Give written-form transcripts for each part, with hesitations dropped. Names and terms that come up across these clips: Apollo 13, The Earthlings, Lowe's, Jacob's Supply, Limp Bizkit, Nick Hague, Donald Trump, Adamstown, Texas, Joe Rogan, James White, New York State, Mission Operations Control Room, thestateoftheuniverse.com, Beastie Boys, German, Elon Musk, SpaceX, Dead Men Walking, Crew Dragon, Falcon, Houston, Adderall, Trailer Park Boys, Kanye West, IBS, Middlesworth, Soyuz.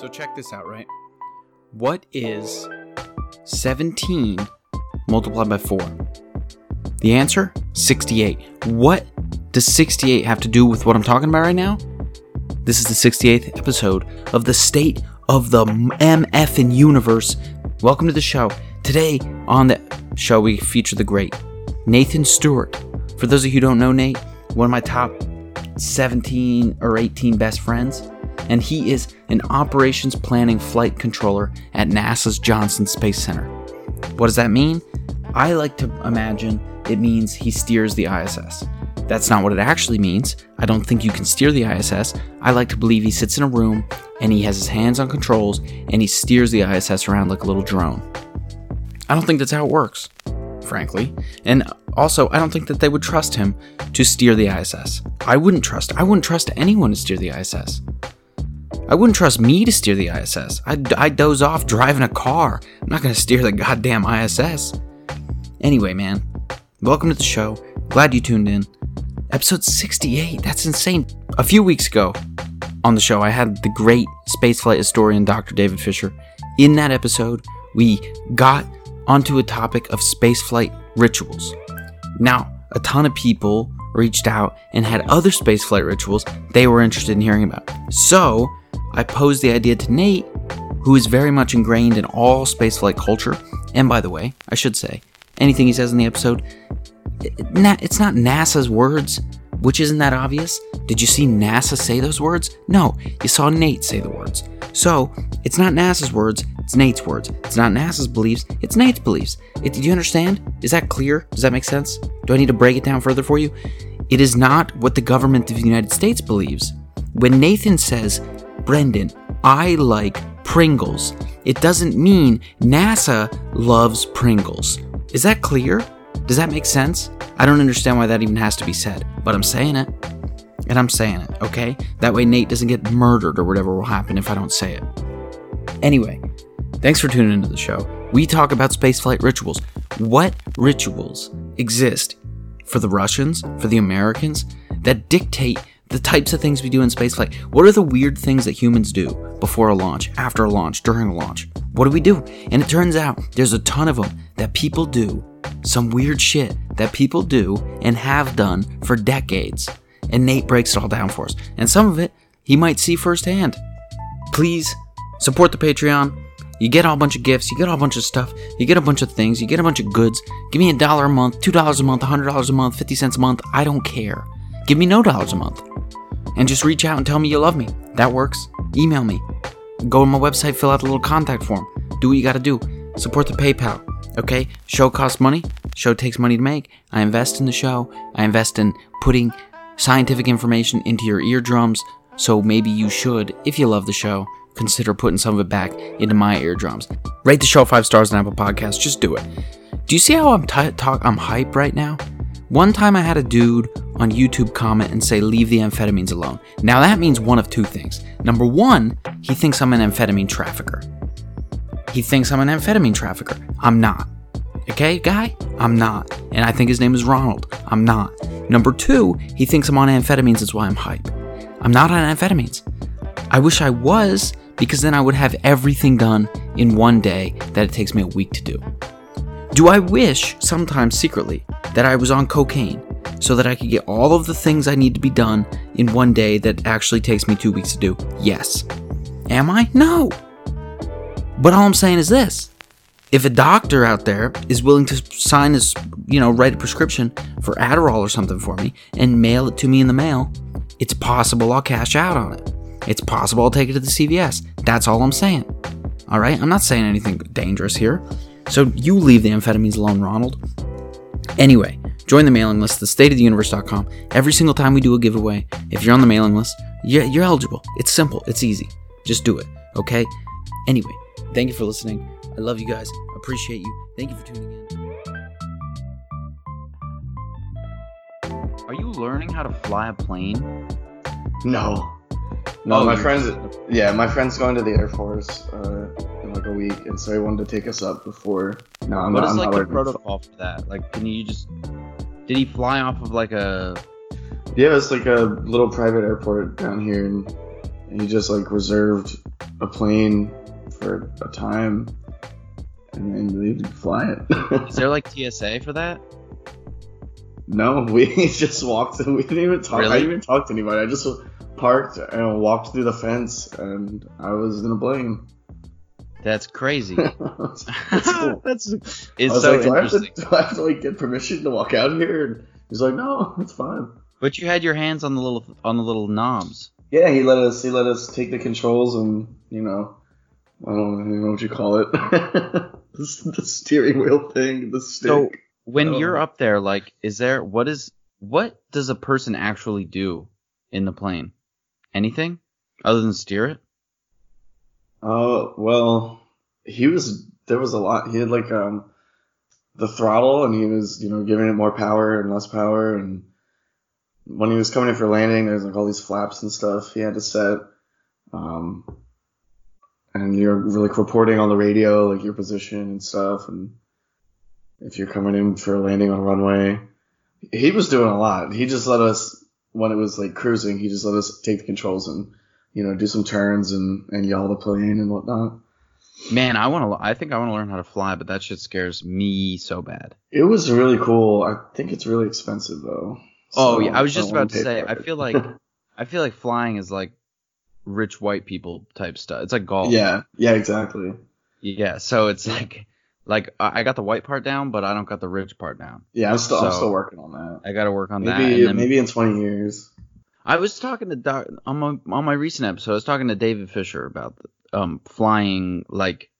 So check this out, right? What is 17 multiplied by 4? The answer, 68. What does 68 have to do with what I'm talking about right now? This is the 68th episode of The State of the MFing Universe. Welcome to the show. Today on the show, we feature the great Nathan Stewart. For those of you who don't know Nate, one of my top 17 or 18 best friends, and he is an operations planning flight controller at NASA's Johnson Space Center. What does that mean? I like to imagine it means he steers the ISS. That's not what it actually means. I don't think you can steer the ISS. I like to believe he sits in a room and he has his hands on controls and he steers the ISS around like a little drone. I don't think that's how it works, frankly. And also, I don't think that they would trust him to steer the ISS. I wouldn't trust anyone to steer the ISS. I wouldn't trust me to steer the ISS. I'd doze off driving a car. I'm not going to steer the goddamn ISS. Anyway, man, welcome to the show. Glad you tuned in. Episode 68, that's insane. A few weeks ago on the show, I had the great spaceflight historian, Dr. David Fisher. In that episode, we got onto a topic of spaceflight rituals. Now, a ton of people reached out and had other spaceflight rituals they were interested in hearing about. So, I posed the idea to Nate, who is very much ingrained in all spaceflight culture. And by the way, I should say, anything he says in the episode, it's not NASA's words, which isn't that obvious. Did you see NASA say those words? No, you saw Nate say the words. So, it's not NASA's words, it's Nate's words. It's not NASA's beliefs, it's Nate's beliefs. Do you understand? Is that clear? Does that make sense? Do I need to break it down further for you? It is not what the government of the United States believes. When Nathan says, Brendan, I like Pringles, it doesn't mean NASA loves Pringles. Is that clear? Does that make sense? I don't understand why that even has to be said, but I'm saying it. And I'm saying it, okay? That way Nate doesn't get murdered or whatever will happen if I don't say it. Anyway, thanks for tuning into the show. We talk about spaceflight rituals. What rituals exist for the Russians, for the Americans, that dictate the types of things we do in spaceflight? What are the weird things that humans do before a launch, after a launch, during a launch? What do we do? And it turns out there's a ton of them that people do, some weird shit that people do and have done for decades. And Nate breaks it all down for us. And some of it, he might see firsthand. Please, support the Patreon. You get a whole bunch of gifts. You get a whole bunch of stuff. You get a bunch of things. You get a bunch of goods. Give me $1 a month, $2 a month, $100 a month, 50 cents a month. I don't care. Give me no dollars a month. And just reach out and tell me you love me. That works. Email me. Go to my website, fill out the little contact form. Do what you gotta do. Support the PayPal. Okay? Show costs money. Show takes money to make. I invest in the show. I invest in putting scientific information into your eardrums, so maybe you should, if you love the show, consider putting some of it back into my eardrums. Rate the show 5 stars on Apple Podcasts. Just do it. Do you see how I'm hype right now? One time I had a dude on YouTube comment and say, leave the amphetamines alone. Now that means one of two things. Number one, he thinks I'm an amphetamine trafficker. I'm not. Okay, guy? I'm not. And I think his name is Ronald. I'm not. Number two, he thinks I'm on amphetamines. That's why I'm hype. I'm not on amphetamines. I wish I was, because then I would have everything done in one day that it takes me a week to do. Do I wish, sometimes secretly, that I was on cocaine so that I could get all of the things I need to be done in one day that actually takes me 2 weeks to do? Yes. Am I? No. But all I'm saying is this. If a doctor out there is willing to sign this, write a prescription for Adderall or something for me and mail it to me in the mail, it's possible I'll cash out on it. It's possible I'll take it to the CVS. That's all I'm saying. All right? I'm not saying anything dangerous here. So you leave the amphetamines alone, Ronald. Anyway, join the mailing list, thestateoftheuniverse.com. Every single time we do a giveaway, if you're on the mailing list, you're eligible. It's simple. It's easy. Just do it, okay? Anyway, thank you for listening. I love you guys. Appreciate you. Thank you for tuning in. Are you learning how to fly a plane? No. No, my friend's going to the Air Force in like a week, and so he wanted to take us up before. No, I'm not. What is like the protocol for that? Like, did he fly off of like a? Yeah, it's like a little private airport down here in and he just like reserved a plane for a time and then they didn't fly it. Is there like TSA for that? No, we just walked. We didn't even talk. Really? I didn't even talk to anybody. I just parked and walked through the fence, and I was in a plane. That's crazy. That's cool. It's so like, interesting. Do I have to like get permission to walk out here? And he's like, no, it's fine. But you had your hands on the little knobs. Yeah, he let us take the controls, and you know, I don't even know what you call it. the steering wheel thing, the stick. So, when you're up there, like, what does a person actually do in the plane? Anything other than steer it? Well, there was a lot. He had like the throttle, and he was, you know, giving it more power and less power. And when he was coming in for landing, there's like all these flaps and stuff he had to set. And you're like reporting on the radio, like your position and stuff, and if you're coming in for a landing on a runway. He was doing a lot. He just let us, when it was like cruising, he just let us take the controls and, you know, do some turns and yaw the plane and whatnot. Man, I think I want to learn how to fly, but that shit scares me so bad. It was really cool. I think it's really expensive though. Oh, so yeah. I was just about to say, I feel like flying is like rich white people type stuff. It's like golf. Yeah. Yeah, exactly. Yeah. So it's like, I got the white part down, but I don't got the rich part down. Yeah, I'm still working on that. I got to work on that. Maybe in 20 years. I was talking to on my recent episode, I was talking to David Fisher about flying like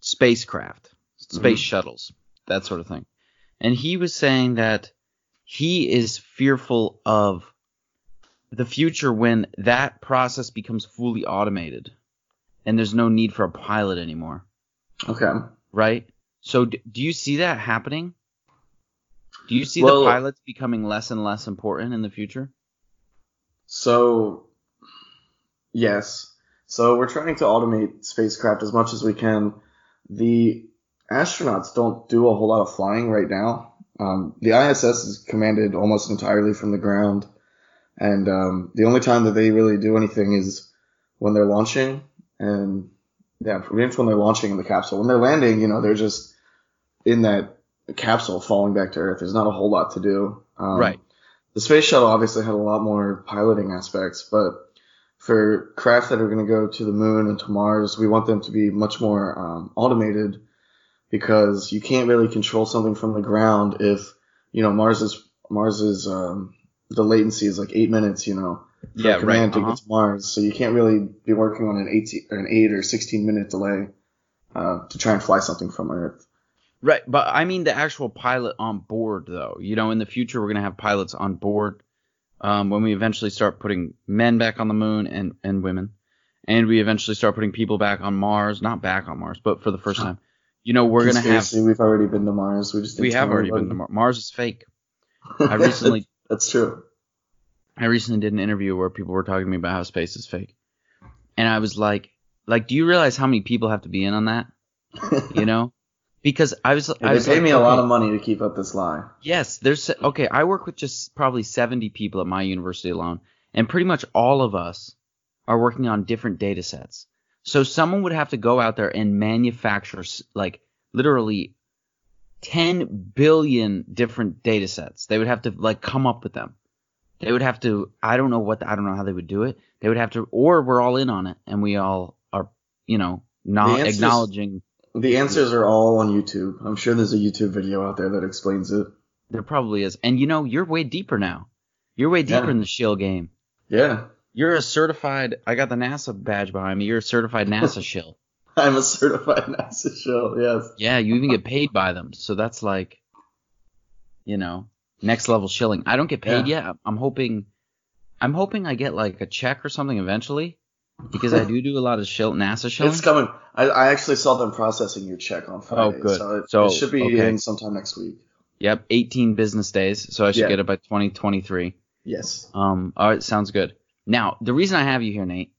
spacecraft, space shuttles, that sort of thing. And he was saying that he is fearful of the future when that process becomes fully automated and there's no need for a pilot anymore. Okay. Right? So do you see that happening? Do you see the pilots becoming less and less important in the future? So, yes. So we're trying to automate spacecraft as much as we can. The astronauts don't do a whole lot of flying right now. The ISS is commanded almost entirely from the ground. And the only time that they really do anything is when they're launching and... Yeah, pretty much when they're launching in the capsule. When they're landing, you know, they're just in that capsule falling back to Earth. There's not a whole lot to do. Right. The space shuttle obviously had a lot more piloting aspects, but for craft that are going to go to the moon and to Mars, we want them to be much more automated, because you can't really control something from the ground if, you know, Mars is the latency is like 8 minutes, you know. Yeah, right. Command to get to Mars, so you can't really be working on an 16-minute delay to try and fly something from Earth. Right, but I mean the actual pilot on board, though. You know, in the future we're gonna have pilots on board when we eventually start putting men back on the moon and women, and we eventually start putting people back on Mars. Not back on Mars, but for the first time. You know, we're gonna have. We've already been to Mars. We have already been to Mars. Mars is fake. I recently. That's true. I recently did an interview where people were talking to me about how space is fake. And I was like, do you realize how many people have to be in on that? You know? Because they pay me a lot of money to keep up this lie. Yes. I work with just probably 70 people at my university alone. And pretty much all of us are working on different data sets. So someone would have to go out there and manufacture like literally 10 billion different data sets. They would have to like come up with them. They would have to – I don't know how they would do it. They would have to – or we're all in on it and we all are, you know, not acknowledging. The answers are all on YouTube. I'm sure there's a YouTube video out there that explains it. There probably is. And, you know, you're way deeper now. You're way deeper in the shill game. Yeah. You're a certified – I got the NASA badge behind me. You're a certified NASA shill. I'm a certified NASA shill, yes. Yeah, you even get paid by them. So that's like, you know – next level shilling. I don't get paid yet. I'm hoping I get like a check or something eventually, because I do a lot of NASA shilling. It's coming. I actually saw them processing your check on Friday. Oh, good. So it should be in sometime next week. Yep, 18 business days. So I should get it by 2023. Yes. All right, sounds good. Now the reason I have you here, Nate,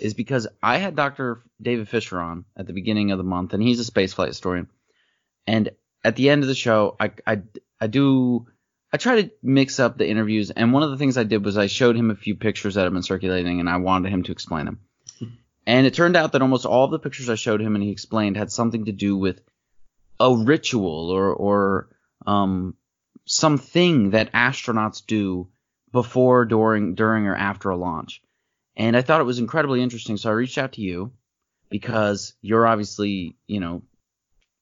is because I had Dr. David Fisher on at the beginning of the month, and he's a spaceflight historian. And at the end of the show, I do. I I try to mix up the interviews, and one of the things I did was I showed him a few pictures that have been circulating, and I wanted him to explain them. And it turned out that almost all of the pictures I showed him and he explained had something to do with a ritual or something that astronauts do before, during, or after a launch. And I thought it was incredibly interesting, so I reached out to you because you're obviously, you know,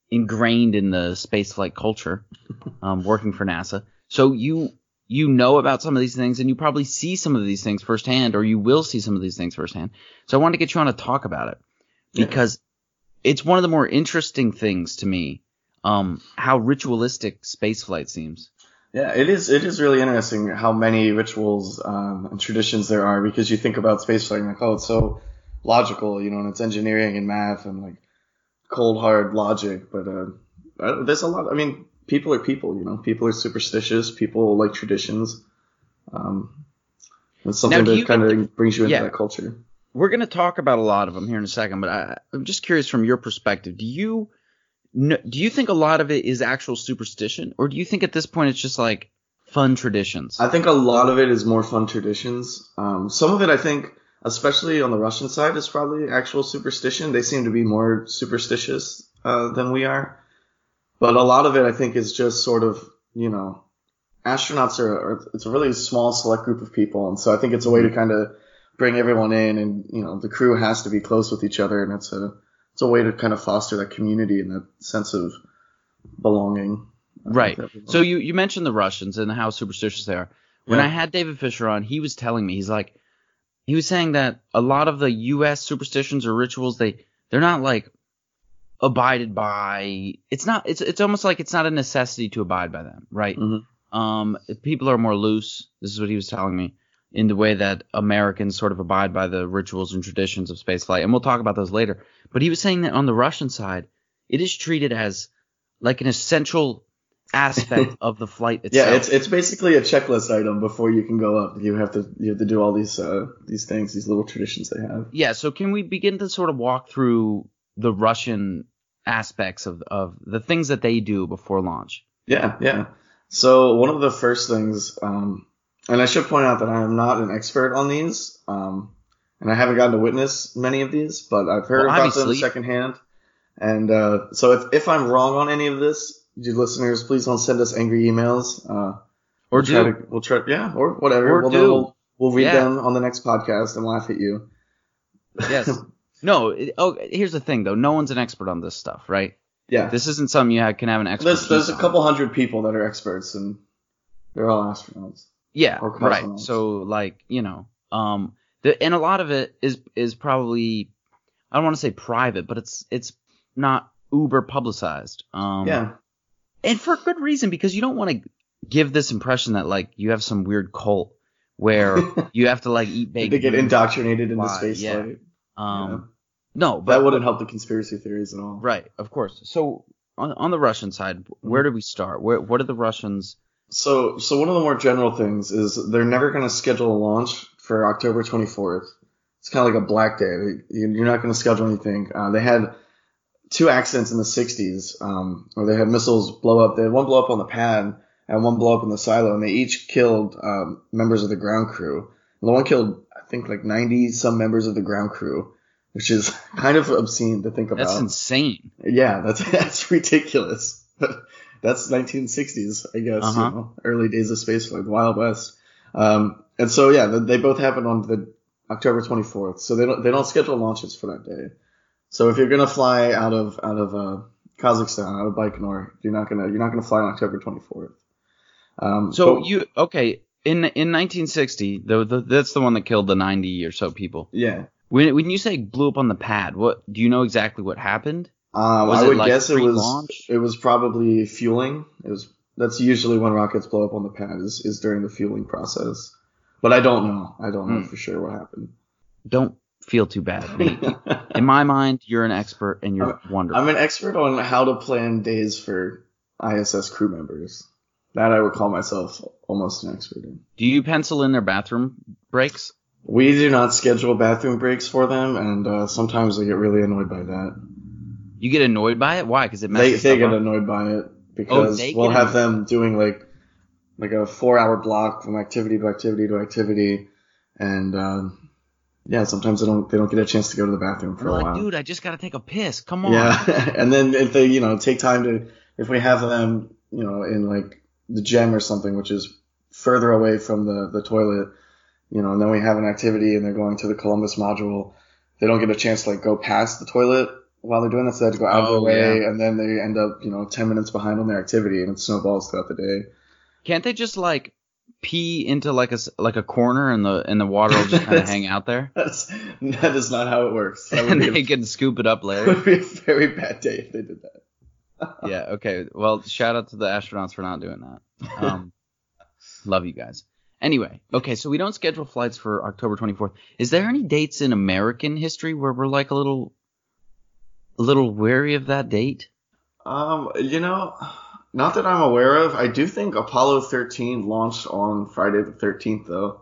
ingrained in the spaceflight culture, working for NASA. So you know about some of these things, and you probably see some of these things firsthand, or you will see some of these things firsthand. So I wanted to get you on to talk about it because it's one of the more interesting things to me, how ritualistic spaceflight seems. Yeah, it is really interesting how many rituals and traditions there are, because you think about spaceflight and like, oh, it's so logical, you know, and it's engineering and math and like cold, hard logic. But there's a lot. I mean, people are people, you know. People are superstitious. People like traditions. It's something that kind of brings you into that culture. We're going to talk about a lot of them here in a second, but I'm just curious from your perspective. Do you think a lot of it is actual superstition, or do you think at this point it's just like fun traditions? I think a lot of it is more fun traditions. Some of it, I think, especially on the Russian side, is probably actual superstition. They seem to be more superstitious than we are. But a lot of it, I think, is just sort of, you know, astronauts are it's a really small select group of people. And so I think it's a way to kind of bring everyone in, and, you know, the crew has to be close with each other. And it's a way to kind of foster that community and that sense of belonging. Right. So you mentioned the Russians and how superstitious they are. When I had David Fisher on, he was telling me, he was saying that a lot of the U.S. superstitions or rituals, they're not like abided by. It's almost like it's not a necessity to abide by them, right? Mm-hmm. People are more loose. This is what he was telling me, in the way that Americans sort of abide by the rituals and traditions of spaceflight, and we'll talk about those later. But he was saying that on the Russian side, it is treated as like an essential aspect of the flight itself. Yeah, it's basically a checklist item before you can go up. You have to do all these things, these little traditions they have. Yeah, so can we begin to sort of walk through the Russian aspects of the things that they do before launch? Yeah. So one of the first things, and I should point out that I am not an expert on these, and I haven't gotten to witness many of these, but I've heard about them secondhand. And so if I'm wrong on any of this, you listeners, please don't send us angry emails. Or do. Or whatever. We'll read them on the next podcast and laugh at you. Yes. Here's the thing, though. No one's an expert on this stuff, right? Yeah. This isn't something you can have an expert. There's a couple hundred people that are experts, and they're all astronauts. Yeah, right. So, like, you know, and a lot of it is probably, I don't want to say private, but it's not uber publicized. And for good reason, because you don't want to give this impression that like you have some weird cult where you have to like eat bacon. They get indoctrinated into space flight. No, but that wouldn't help the conspiracy theories at all. Right, of course. So on the Russian side, where do we start? What are the Russians? So one of the more general things is they're never going to schedule a launch for October 24th. It's kind of like a black day. You're not going to schedule anything. They had two accidents in the 60s where they had missiles blow up. They had one blow up on the pad and one blow up in the silo, and they each killed members of the ground crew. And the one killed, I think, like 90-some members of the ground crew, which is kind of obscene to think about. That's insane. Yeah, that's ridiculous. That's 1960s, I guess, you know, early days of spaceflight, Wild West. And so, yeah, they both happened on the October 24th. So they don't schedule launches for that day. So if you're gonna fly out of Kazakhstan, out of Baikonur, you're not gonna fly on October 24th. In 1960, that's the one that killed the 90 or so people. Yeah. When you say blew up on the pad, what do you know exactly what happened? I would guess it was probably fueling. That's usually when rockets blow up on the pad is during the fueling process. But I don't know for sure what happened. Don't feel too bad, Nate. In my mind, you're an expert and you're wonderful. I'm an expert on how to plan days for ISS crew members. That I would call myself almost an expert in. Do you pencil in their bathroom breaks? We do not schedule bathroom breaks for them, and sometimes I get really annoyed by that. You get annoyed by it? Why? Because it messes up. They get annoyed by it because we'll have them doing like like a 4-hour block from activity to activity to activity. And, yeah, sometimes they don't get a chance to go to the bathroom for a while. Dude, I just got to take a piss. Come on. Yeah. And then if they, take time to, if we have them, in like the gym or something, which is further away from the toilet, and then we have an activity and they're going to the Columbus module, they don't get a chance to like go past the toilet while they're doing that, so they have to go out of their way, and then they end up, 10 minutes behind on their activity, and it snowballs throughout the day. Can't they just like pee into like a corner, and the water will just kind of hang out there? That is not how it works. And they can scoop it up later. It would be a very bad day if they did that. Yeah. Okay. Well, shout out to the astronauts for not doing that. Love you guys. Anyway, okay, so we don't schedule flights for October 24th. Is there any dates in American history where we're like a little wary of that date? Not that I'm aware of. I do think Apollo 13 launched on Friday the 13th, though.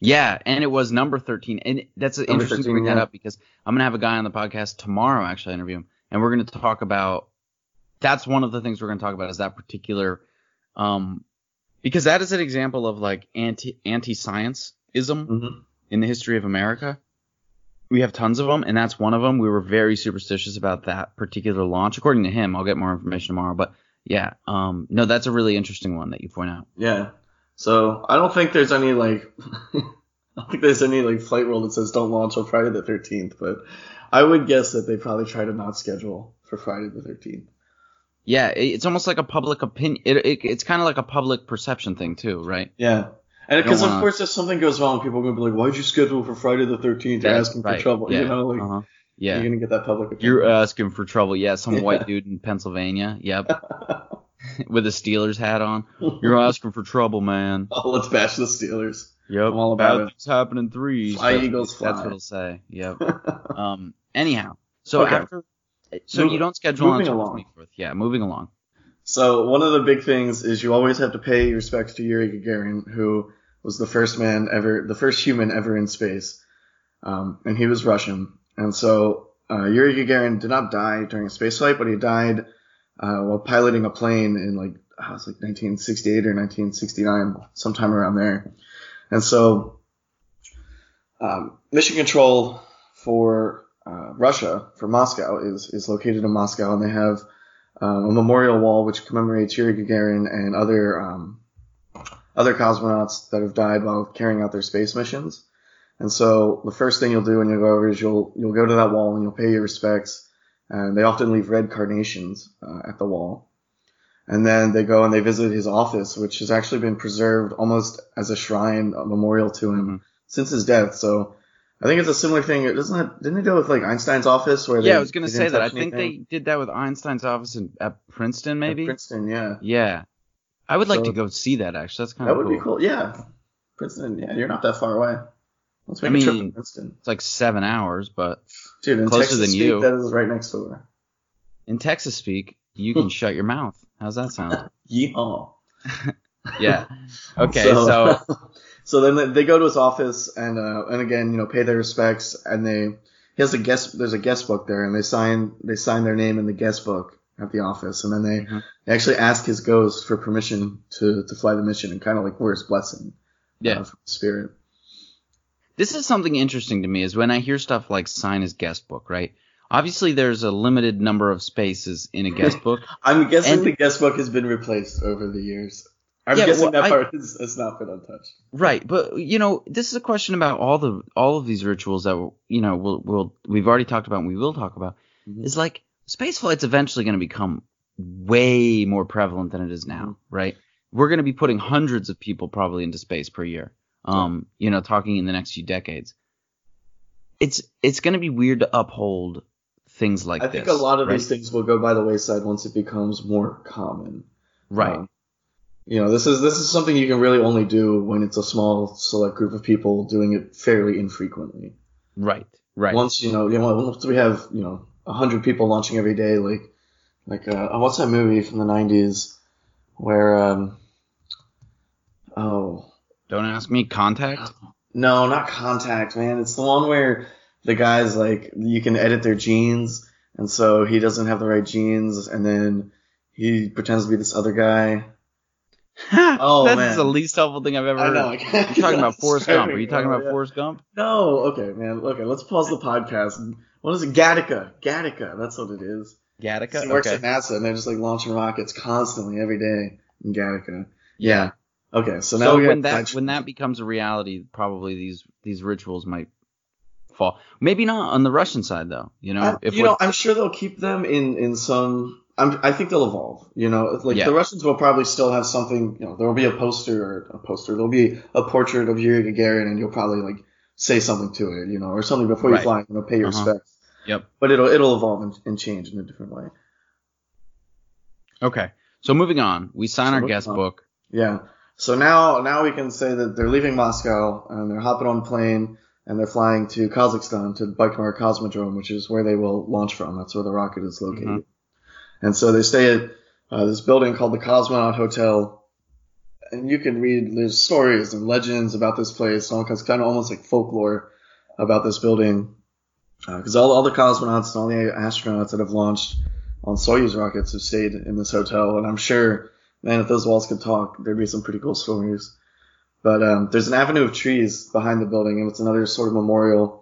Yeah, and it was number 13. And that's interesting to bring that up, because I'm going to have a guy on the podcast tomorrow, actually, interview him. And we're going to talk about – that's one of the things we're going to talk about is that particular because that is an example of like anti-science-ism mm-hmm. in the history of America. We have tons of them, and that's one of them. We were very superstitious about that particular launch, according to him. I'll get more information tomorrow, but yeah, no, that's a really interesting one that you point out. Yeah, so I don't think there's any like, flight rule that says don't launch on Friday the 13th, but I would guess that they probably try to not schedule for Friday the 13th. Yeah, it's almost like a public opinion. It's kind of like a public perception thing too, right? Yeah, and because of course if something goes wrong, people are gonna be like, "Why'd you schedule for Friday the 13th? You're asking for trouble." Yeah. Yeah, you're gonna get that public opinion. You're asking for trouble. Yeah, some white dude in Pennsylvania. Yep, with a Steelers hat on. You're asking for trouble, man. Oh, let's bash the Steelers. Yep, I'm all about it. It's happening threes. Fly Eagles fly. That's what it'll say. Yep. Anyhow, so okay. You don't schedule on the 24th. Yeah, moving along. So one of the big things is you always have to pay respects to Yuri Gagarin, who was the first human ever in space, and he was Russian. And so Yuri Gagarin did not die during a spaceflight, but he died while piloting a plane in 1968 or 1969, sometime around there. And so mission control for Russia, for Moscow, is located in Moscow, and they have a memorial wall which commemorates Yuri Gagarin and other cosmonauts that have died while carrying out their space missions. And so the first thing you'll do when you go over is you'll go to that wall and you'll pay your respects. And they often leave red carnations at the wall. And then they go and they visit his office, which has actually been preserved almost as a shrine, a memorial to him since his death. So I think it's a similar thing. Didn't they do it with like Einstein's office? I was going to say that. I think they did that with Einstein's office at Princeton, maybe? At Princeton, yeah. Yeah. I would like to go see that, actually. That's kind of cool. That would be cool, yeah. Princeton, yeah, you're not that far away. Let's make a trip to Princeton. It's like 7 hours, but dude, in closer Texas than speak, you. That is right next door. In Texas speak, you can shut your mouth. How's that sound? Yeehaw. Yeah. Okay, So then they go to his office and again, pay their respects, and there's a guest book there, and they sign their name in the guest book at the office, and then they actually ask his ghost for permission to fly the mission, and kind of like we're his blessing. Yeah. From the spirit. This is something interesting to me is when I hear stuff like sign his guest book, right? Obviously, there's a limited number of spaces in a guest book. I'm guessing the guest book has been replaced over the years. I'm guessing that part has not been untouched. Right, but this is a question about all of these rituals that we've already talked about and we will talk about. Mm-hmm. Is like spaceflight's eventually going to become way more prevalent than it is now, right? We're going to be putting hundreds of people probably into space per year. Talking in the next few decades, it's going to be weird to uphold things like this. I think a lot of these things will go by the wayside once it becomes more common. Right. This is something you can really only do when it's a small select group of people doing it fairly infrequently. Right. Once once we have 100 people launching every day, like what's that movie from the 90s where Don't ask me. Contact? No, not Contact, man. It's the one where the guy's like you can edit their genes, and so he doesn't have the right genes, and then he pretends to be this other guy. Oh, that's man. The least helpful thing I've ever heard. I know. You're talking about Forrest Gump. Are you talking about Forrest Gump? No. Okay, man. Okay, let's pause the podcast. What is it? Gattaca. That's what it is. Gattaca? So he works at NASA, and they're just like launching rockets constantly every day in Gattaca. Yeah. Okay, so now when that becomes a reality, probably these rituals might fall. Maybe not on the Russian side, though. You know, I'm sure they'll keep them in some. I think they'll evolve, you know, like the Russians will probably still have something, you know, there will be there'll be a portrait of Yuri Gagarin and you'll probably like say something to it, you know, or something before you fly and they'll pay your respects. Yep. But it'll evolve and change in a different way. Okay. So moving on, we sign our guest book. Yeah. So now we can say that they're leaving Moscow and they're hopping on a plane and they're flying to Kazakhstan to Baikonur Cosmodrome, which is where they will launch from. That's where the rocket is located. Mm-hmm. And so they stay at this building called the Cosmonaut Hotel, and you can read there's stories and legends about this place, and all kinds, kind of almost like folklore about this building, because all the cosmonauts and all the astronauts that have launched on Soyuz rockets have stayed in this hotel, and I'm sure, man, if those walls could talk, there'd be some pretty cool stories. But there's an avenue of trees behind the building, and it's another sort of memorial.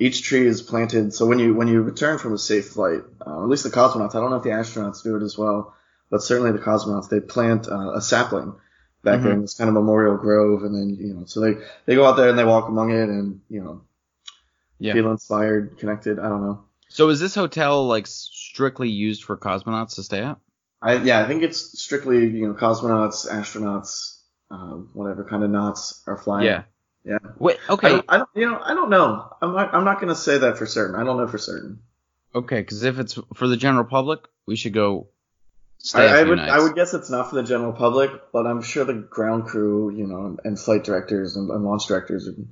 Each tree is planted, so when you return from a safe flight, at least the cosmonauts, I don't know if the astronauts do it as well, but certainly the cosmonauts, they plant a sapling back in this kind of memorial grove, and then, you know, so they go out there and they walk among it and, you know, feel inspired, connected, I don't know. So is this hotel, like, strictly used for cosmonauts to stay at? I think it's strictly, you know, cosmonauts, astronauts, whatever kind of knots are flying. Yeah. Yeah. Wait. Okay. I don't know. I'm not going to say that for certain. I don't know for certain. Okay, because if it's for the general public, we should go. I would guess it's not for the general public, but I'm sure the ground crew, you know, and flight directors and launch directors and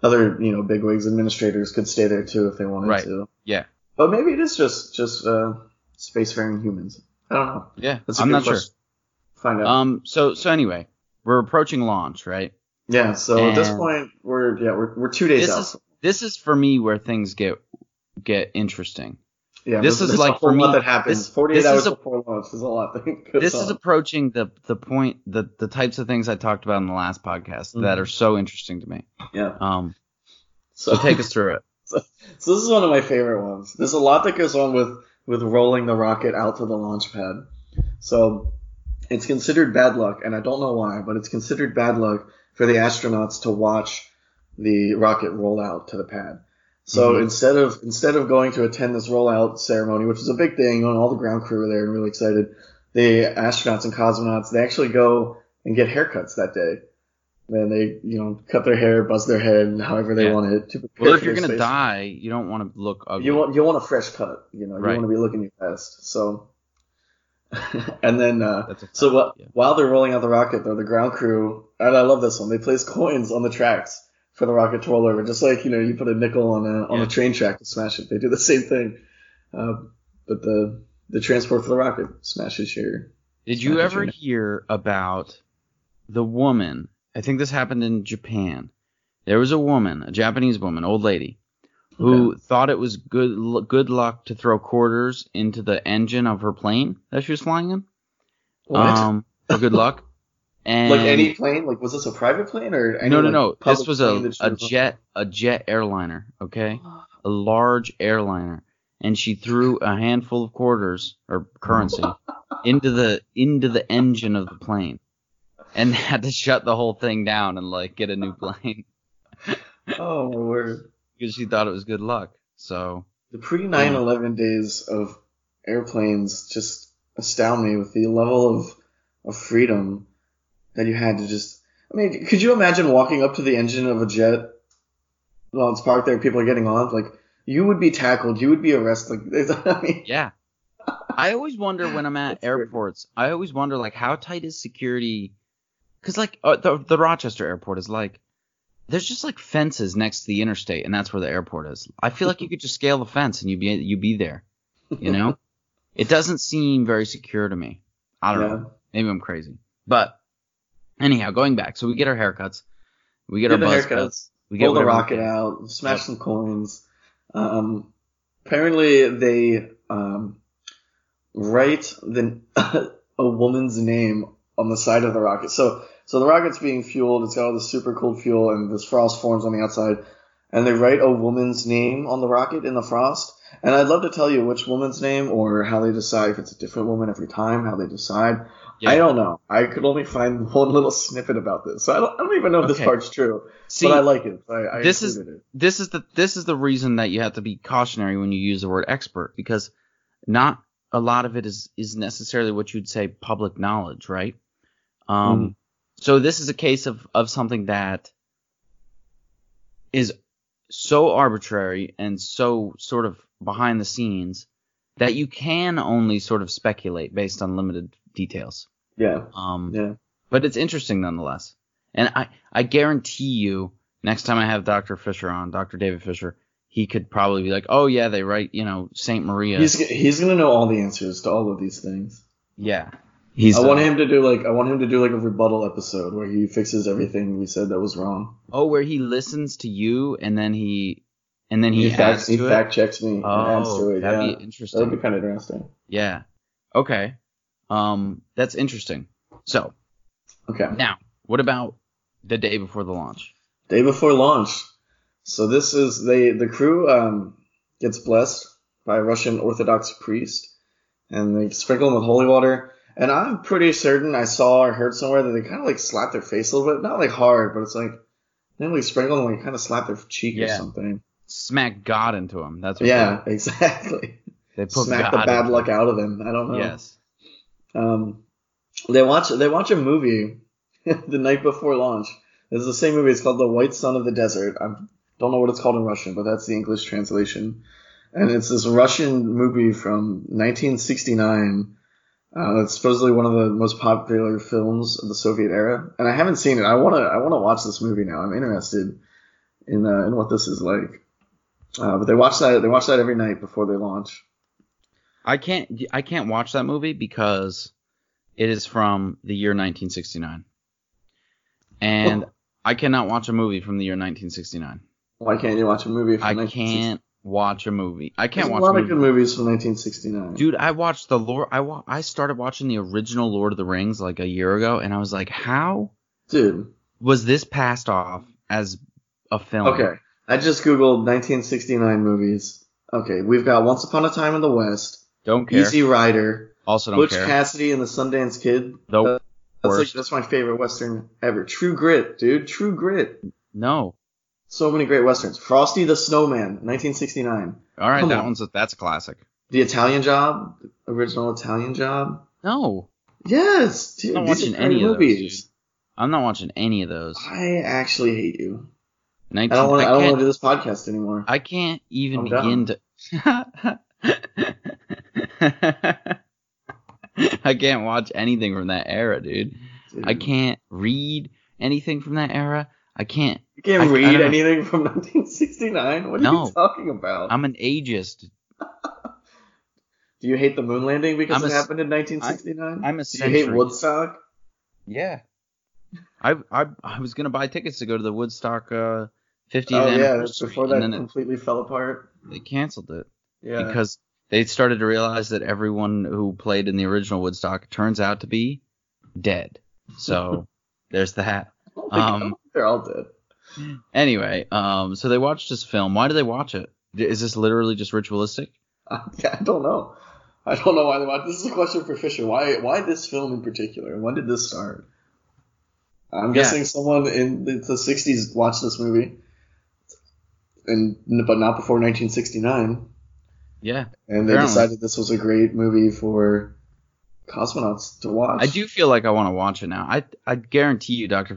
other, you know, bigwigs, administrators could stay there too if they wanted to. Yeah. But maybe it is just spacefaring humans. I don't know. Yeah. I'm not sure. Find out. So anyway, we're approaching launch, right? Yeah, so at this point we're 2 days out. This is for me where things get interesting. Yeah, this is like a whole lot that happens. 48 hours before launch is a lot. This is approaching the point the types of things I talked about in the last podcast that are so interesting to me. Yeah. So take us through it. So this is one of my favorite ones. There's a lot that goes on with rolling the rocket out to the launch pad. So it's considered bad luck, and I don't know why, but it's considered bad luck for the astronauts to watch the rocket roll out to the pad. So instead of going to attend this rollout ceremony, which is a big thing, you know, and all the ground crew were there and really excited, the astronauts and cosmonauts, they actually go and get haircuts that day. And they, you know, cut their hair, buzz their head, however they want it. Well, if you're going to die, you don't want to look ugly. You want a fresh cut, you know. Right. You want to be looking your best. So and then while they're rolling out the rocket, though, the ground crew, and I love this one, they place coins on the tracks for the rocket to roll over, just like, you know, you put a nickel on a train track to smash it. They do the same thing, but the transport for the rocket smashes your. Did you ever hear about the woman? I think this happened in Japan. There was a woman, a Japanese woman, old lady, who thought it was good luck to throw quarters into the engine of her plane that she was flying in. What? For good luck. And like any plane? Like, was this a private plane or any? No. This was a jet airliner. Okay, a large airliner, and she threw a handful of quarters or currency into the engine of the plane, and had to shut the whole thing down and like get a new plane. Oh my word. Because she thought it was good luck. So the pre-9/11 days of airplanes just astound me with the level of freedom that you had to just. I mean, could you imagine walking up to the engine of a jet while it's parked there? People are getting on. Like, you would be tackled. You would be arrested. Like, I mean, yeah. I always wonder when I'm at airports. Weird. I always wonder like how tight is security? Because like the Rochester airport is like. There's just like fences next to the interstate, and that's where the airport is. I feel like you could just scale the fence and you'd be there, you know. It doesn't seem very secure to me. I don't know. Maybe I'm crazy, but anyhow, going back. So we get our haircuts, we get our buzz cuts, we get the rocket out, smash some coins. Apparently, they write a woman's name on the side of the rocket. So the rocket's being fueled. It's got all this super cooled fuel, and this frost forms on the outside. And they write a woman's name on the rocket in the frost. And I'd love to tell you which woman's name or how they decide, if it's a different woman every time, how they decide. Yeah. I don't know. I could only find one little snippet about this. So I don't even know if this part's true. See, but I like it. This is the reason that you have to be cautionary when you use the word expert, because not a lot of it is necessarily what you'd say public knowledge, right? So this is a case of something that is so arbitrary and so sort of behind the scenes that you can only sort of speculate based on limited details. Yeah. But it's interesting nonetheless. And I guarantee you, next time I have Dr. Fisher on, Dr. David Fisher, he could probably be like, oh yeah, they write, St. Maria. He's going to know all the answers to all of these things. Yeah. I want him to do like a rebuttal episode where he fixes everything we said that was wrong. Oh, where he listens to you and then he fact checks me and adds to it. That'd be interesting. That'd be kind of interesting. Yeah. Okay. That's interesting. So, okay. Now, what about the day before the launch? Day before launch. So this is the crew gets blessed by a Russian Orthodox priest, and they sprinkle them with holy water. And I'm pretty certain I saw or heard somewhere that they kind of like slap their face a little bit. Not like hard, but it's like they really sprinkle them and like kind of slap their cheek or something. Smack God into them. That's what exactly. They put smack God the bad luck out of them. I don't know. Yes. They watch a movie the night before launch. It's the same movie. It's called The White Sun of the Desert. I don't know what it's called in Russian, but that's the English translation. And it's this Russian movie from 1969. It's supposedly one of the most popular films of the Soviet era, and I haven't seen it. I wanna watch this movie now. I'm interested in what this is like. But they watch that every night before they launch. I can't watch that movie because it is from the year 1969, and I cannot watch a movie from the year 1969. Why can't you watch a movie? I can't watch a lot of good movies from 1969. Dude, I watched the Lord. I started watching the original Lord of the Rings like a year ago, and I was like, "How, dude, was this passed off as a film?" Okay, I just googled 1969 movies. Okay, we've got Once Upon a Time in the West. Don't care. Easy Rider. Also don't care. Butch Cassidy and the Sundance Kid. Nope. That's my favorite Western ever. True Grit, dude. True Grit. No. So many great Westerns. Frosty the Snowman, 1969. All right, that's a classic. The Italian Job, original Italian Job. No. Yes. Dude, I'm not watching any movies. Of those. Dude. I'm not watching any of those. I actually hate you. I don't want to do this podcast anymore. I can't even begin to. I can't watch anything from that era, dude. I can't read anything from that era. I can't. You can't read anything from 1969? What are you talking about? I'm an ageist. Do you hate the moon landing because it happened in 1969? I'm a century. Do you hate Woodstock? Yeah. I was going to buy tickets to go to the Woodstock 50th anniversary. Oh, yeah, that's before that completely fell apart. They canceled it. Yeah. Because they started to realize that everyone who played in the original Woodstock turns out to be dead. So there's that. Oh my God. They're all dead. Anyway, so they watched this film. Why do they watch it? Is this literally just ritualistic? I don't know. I don't know why they watch. This is a question for Fisher. Why this film in particular? When did this start? I'm guessing someone in the 60s watched this movie, but not before 1969. Yeah. And they decided this was a great movie for cosmonauts to watch. I do feel like I want to watch it now. I guarantee you, Dr.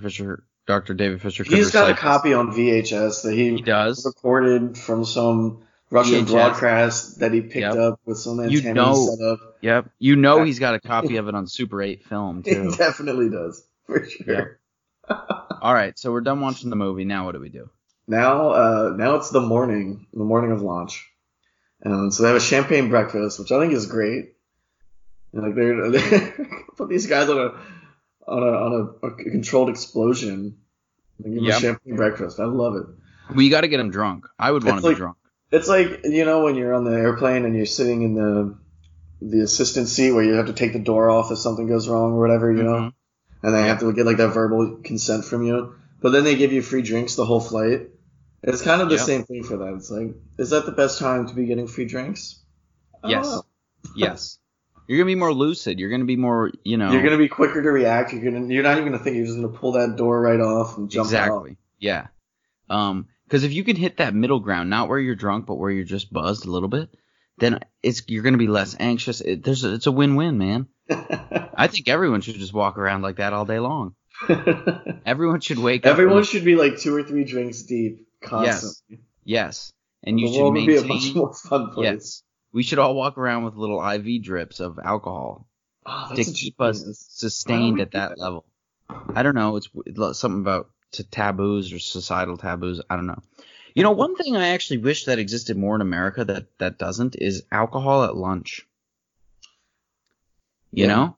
David Fisher. He's got a copy on VHS that he does. Recorded from some Russian broadcast that he picked up with some antenna set up. Yep. He's got a copy of it on Super 8 film, too. He definitely does, for sure. Yep. All right, so we're done watching the movie. Now what do we do? Now it's the morning of launch. So they have a champagne breakfast, which I think is great. And like they put these guys on a controlled explosion. They give them a champagne breakfast. I love it. Well, you got to get them drunk. I would want to be drunk. It's like, when you're on the airplane and you're sitting in the assistant seat where you have to take the door off if something goes wrong or whatever, you know? and they have to get like that verbal consent from you. But then they give you free drinks the whole flight. It's kind of the same thing for them. It's like, is that the best time to be getting free drinks? Yes. Yes. You're going to be more lucid. You're going to be more, you know. You're going to be quicker to react. You're not even going to think. You're just going to pull that door right off and jump out. Exactly. Yeah. Because if you can hit that middle ground, not where you're drunk, but where you're just buzzed a little bit, then you're going to be less anxious. It's a win-win, man. I think everyone should just walk around like that all day long. Everyone should wake up. Everyone should be like 2 or 3 drinks deep constantly. Yes. And you should maintain. The world would be a much more fun place. Yes. We should all walk around with little IV drips of alcohol to keep us sustained at that level. I don't know. It's something about taboos or societal taboos. I don't know. You know, one thing I actually wish that existed more in America that doesn't is alcohol at lunch. You know?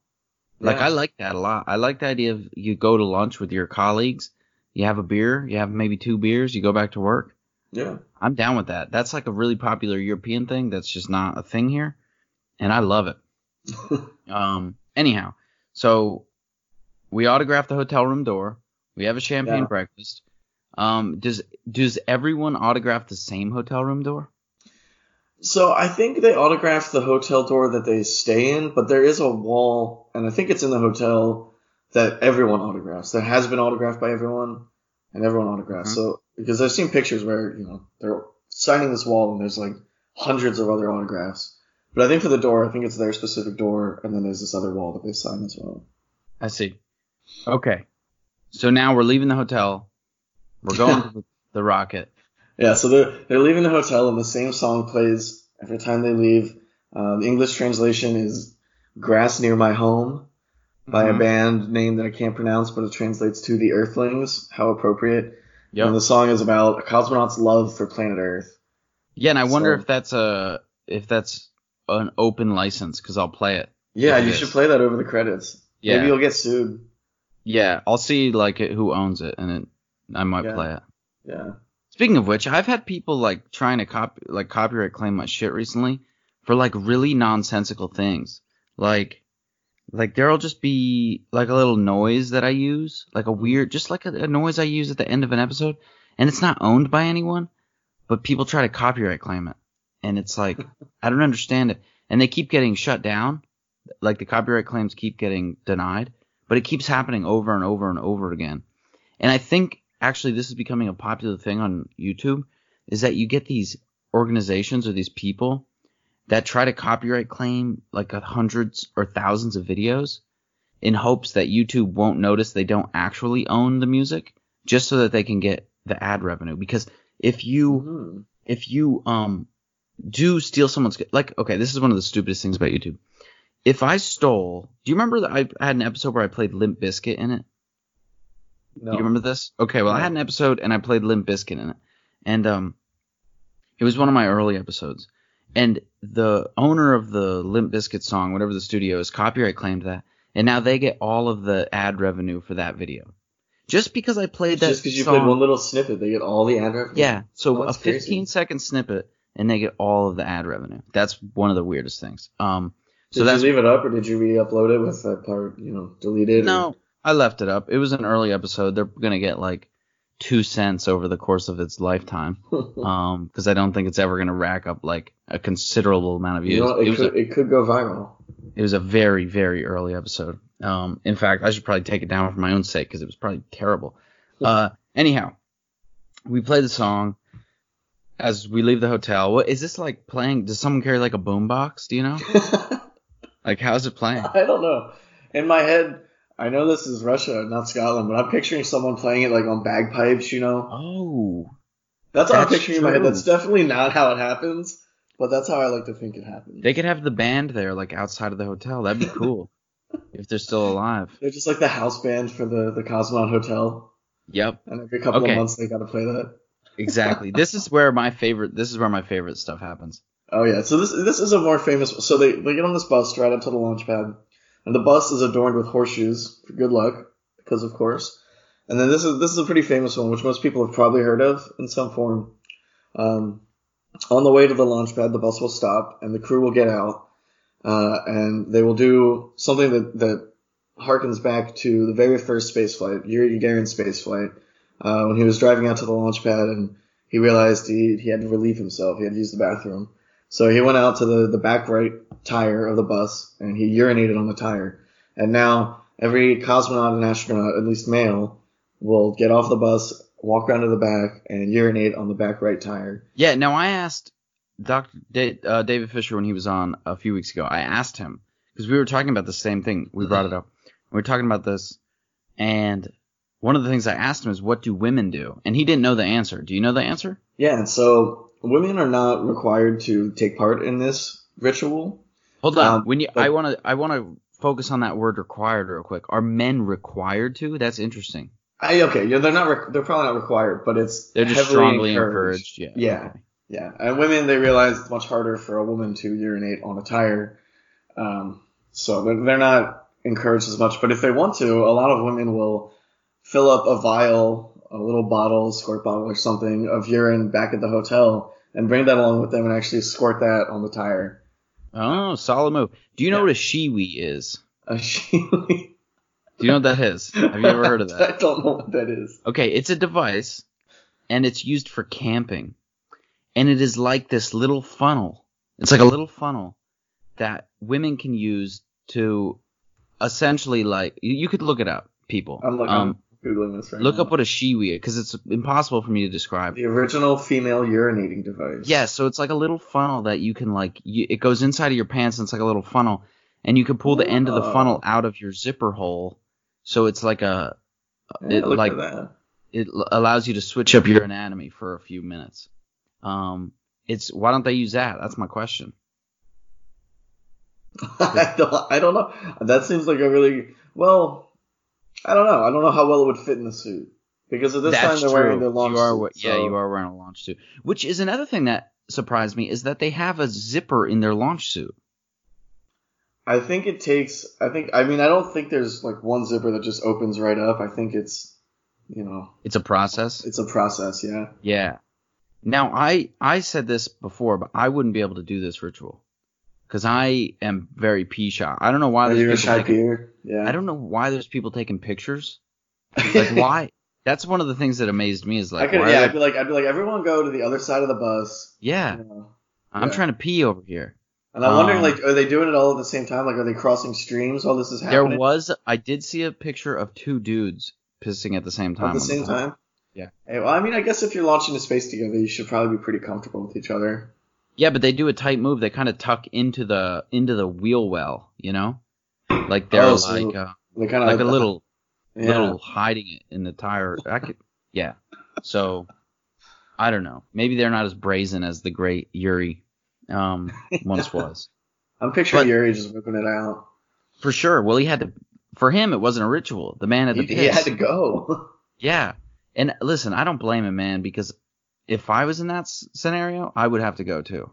Like, I like that a lot. I like the idea of you go to lunch with your colleagues, you have a beer, you have maybe 2 beers, you go back to work. Yeah. I'm down with that. That's like a really popular European thing that's just not a thing here, and I love it. Anyhow, so we autograph the hotel room door. We have a champagne breakfast. Does everyone autograph the same hotel room door? So I think they autograph the hotel door that they stay in, but there is a wall, and I think it's in the hotel, that everyone autographs. That has been autographed by everyone, and everyone autographs. Mm-hmm. So because I've seen pictures where, you know, they're signing this wall and there's like hundreds of other autographs. But I think for the door, I think it's their specific door, and then there's this other wall that they sign as well. I see. Okay. So now we're leaving the hotel. We're going to the rocket. Yeah, so they're leaving the hotel and the same song plays every time they leave. The English translation is Grass Near My Home by a band name that I can't pronounce, but it translates to The Earthlings. How appropriate. Yep. And the song is about a cosmonaut's love for planet Earth. Yeah, and I wonder if that's an open license, because I'll play it. Yeah, you should play that over the credits. Yeah. Maybe you'll get sued. Yeah, I'll see like who owns it, and I might play it. Yeah. Speaking of which, I've had people like trying to copyright claim my shit recently for like really nonsensical things. Like there'll just be like a little noise that I use, like a weird, just like a noise I use at the end of an episode, and it's not owned by anyone, but people try to copyright claim it, and it's like I don't understand it, and they keep getting shut down, like the copyright claims keep getting denied. But it keeps happening over and over and over again. And I think actually this is becoming a popular thing on YouTube, is that you get these organizations or these people that try to copyright claim like hundreds or thousands of videos in hopes that YouTube won't notice they don't actually own the music, just so that they can get the ad revenue. Because if you do steal someone's – like, okay, this is one of the stupidest things about YouTube. If I stole – do you remember that I had an episode where I played Limp Bizkit in it? No. Do you remember this? Okay, well, I had an episode and I played Limp Bizkit in it. And it was one of my early episodes. And the owner of the Limp Bizkit song, whatever the studio is, copyright claimed that. And now they get all of the ad revenue for that video. Just because I played that song. Just because you played one little snippet, they get all the ad revenue? Yeah, so a 15-second snippet and they get all of the ad revenue. That's one of the weirdest things. So did you leave it up, or did you re-upload it with that part, you know, deleted? No, I left it up. It was an early episode. They're going to get like 2 cents over the course of its lifetime, because I don't think it's ever going to rack up like a considerable amount of views. You know, it could go viral. It was a very, very early episode. In fact, I should probably take it down for my own sake, because it was probably terrible. Anyhow, we play the song as we leave the hotel. What is this like playing? Does someone carry like a boombox? Do you know? Like, how's it playing? I don't know. In my head, I know this is Russia, not Scotland, but I'm picturing someone playing it, like, on bagpipes, you know? Oh. That's how I'm picturing in my head. That's definitely not how it happens, but that's how I like to think it happens. They could have the band there, like, outside of the hotel. That'd be cool, if they're still alive. They're just, like, the house band for the Cosmonaut Hotel. Yep. And every couple of months, they got to play that. Exactly. This is where my favorite stuff happens. Oh, yeah. So this is a more famous – so they get on this bus right up to the launch pad, and the bus is adorned with horseshoes for good luck, because, of course. And then this is a pretty famous one, which most people have probably heard of in some form. On the way to the launch pad, the bus will stop, and the crew will get out, and they will do something that harkens back to the very first spaceflight, Yuri Gagarin's spaceflight, when he was driving out to the launch pad and he realized he had to relieve himself. He had to use the bathroom. So he went out to the back right tire of the bus and he urinated on the tire. And now every cosmonaut and astronaut, at least male, will get off the bus, walk around to the back, and urinate on the back right tire. Yeah, now I asked Dr. David Fisher when he was on a few weeks ago. I asked him because we were talking about the same thing. We brought it up. We were talking about this, and one of the things I asked him is, what do women do? And he didn't know the answer. Do you know the answer? Yeah, so women are not required to take part in this ritual. Hold on. I want to focus on that word required real quick. Are men required to? That's interesting. They're probably not required, but they're just strongly encouraged. Yeah. Okay. Yeah, and women, they realize it's much harder for a woman to urinate on a tire, so they're not encouraged as much. But if they want to, a lot of women will fill up a vial, a little bottle, squirt bottle or something, of urine back at the hotel and bring that along with them and actually squirt that on the tire. Oh, solid move. Do you know what a shiwi is? A shiwi? Do you know what that is? Have you ever heard of that? I don't know what that is. Okay, it's a device, and it's used for camping. And it is like this little funnel. It's like a little funnel that women can use to essentially, like, you could look it up, people. I'm Googling this right now. Look up what a shiwi is, because it's impossible for me to describe. The original female urinating device. Yeah, so it's like a little funnel that you can, like, it goes inside of your pants, and it's like a little funnel. And you can pull the end of the funnel out of your zipper hole. So it's like a... Yeah, it allows you to switch up your anatomy for a few minutes. Why don't they use that? That's my question. I don't know. That seems like a really... Well, I don't know. I don't know how well it would fit in the suit. Because at this time they're wearing their launch suit. Yeah, you are wearing a launch suit. Which is another thing that surprised me, is that they have a zipper in their launch suit. I think it takes – I don't think there's like one zipper that just opens right up. I think it's, you know – It's a process? It's a process, yeah. Yeah. Now, I said this before, but I wouldn't be able to do this ritual because I am very pee-shy. I don't know why there's people I don't know why there's people taking pictures. Like, why? That's one of the things that amazed me is like – I'd be like, everyone go to the other side of the bus. Yeah. You know, I'm trying to pee over here. And I'm wondering, like, are they doing it all at the same time? Like, are they crossing streams while this is happening? I did see a picture of two dudes pissing at the same time. At the same time? Yeah. Hey, well, I mean, I guess if you're launching into space together, you should probably be pretty comfortable with each other. Yeah, but they do a tight move. They kind of tuck into the wheel well, you know? Like they're they kind of like a little hiding it in the tire. Yeah. So I don't know. Maybe they're not as brazen as the great Yuri. Once was. I'm picturing Yuri just whipping it out. For sure. Well, for him, it wasn't a ritual. The man had to piss. He had to go. Yeah. And listen, I don't blame him, man, because if I was in that scenario, I would have to go too.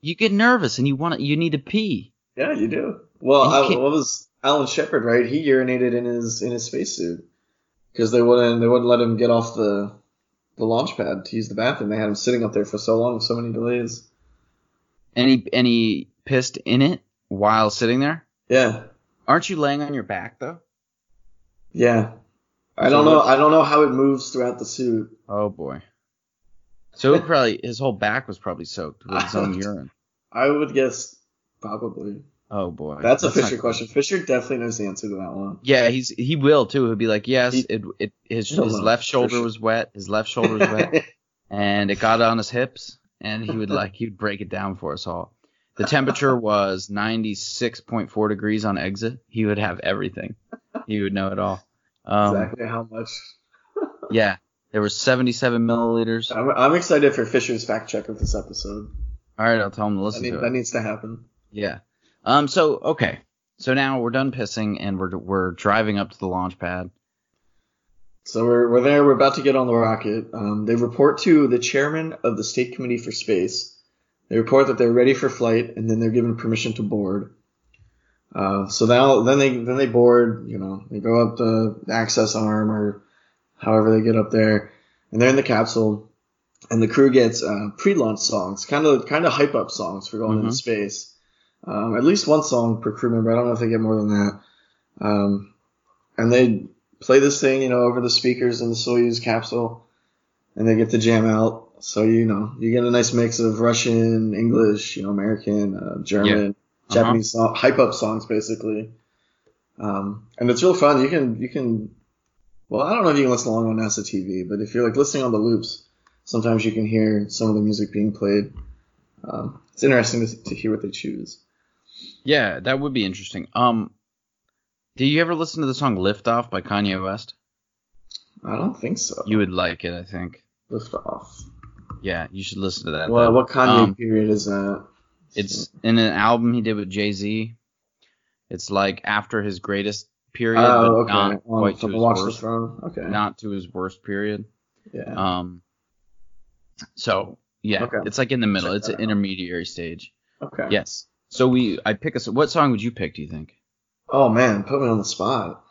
You get nervous and you need to pee. Yeah, you do. Well, what was Alan Shepard, right? He urinated in his spacesuit because they wouldn't let him get off the launch pad to use the bathroom. They had him sitting up there for so long with so many delays. And he pissed in it while sitting there? Yeah. Aren't you laying on your back though? Yeah. I don't know how it moves throughout the suit. Oh boy. So his whole back was probably soaked with his own urine. I would guess probably. Oh boy. That's a Fisher question. Fisher definitely knows the answer to that one. Yeah, he will too. He'll be like, yes, his left shoulder was wet. His left shoulder was wet, and it got on his hips. And he'd break it down for us all. The temperature was 96.4 degrees on exit. He would have everything. He would know it all. Exactly how much? Yeah, there were 77 milliliters. I'm excited for Fisher's fact check of this episode. All right, I'll tell him to listen to it. That needs to happen. Yeah. So now we're done pissing and we're driving up to the launch pad. So we're there. We're about to get on the rocket. They report to the chairman of the State Committee for Space. They report that they're ready for flight, and then they're given permission to board. So then they board. You know, they go up the access arm or however they get up there, and they're in the capsule. And the crew gets pre-launch songs, kind of hype up songs for going into space. at least one song per crew member. I don't know if they get more than that. And they play this thing, you know, over the speakers in the Soyuz capsule, and they get to jam out. So, you know, you get a nice mix of Russian, English, you know, American, German, Japanese hype-up songs, basically. And it's real fun. You can well, I don't know if you can listen along on NASA TV, but if you're, like, listening on the loops, sometimes you can hear some of the music being played. It's interesting to hear what they choose. Yeah, that would be interesting. Do you ever listen to the song Lift Off by Kanye West? I don't think so. You would like it, I think. Lift Off. Yeah, you should listen to that. Well, what Kanye period is that? It's in an album he did with Jay-Z. It's like after his greatest period, but okay. Not quite to his worst. Okay. Not to his worst period. Yeah. So yeah, okay. It's like in the middle. Check it's an intermediary stage. Okay. Yes. So I pick a. What song would you pick? Do you think? Oh man, put me on the spot.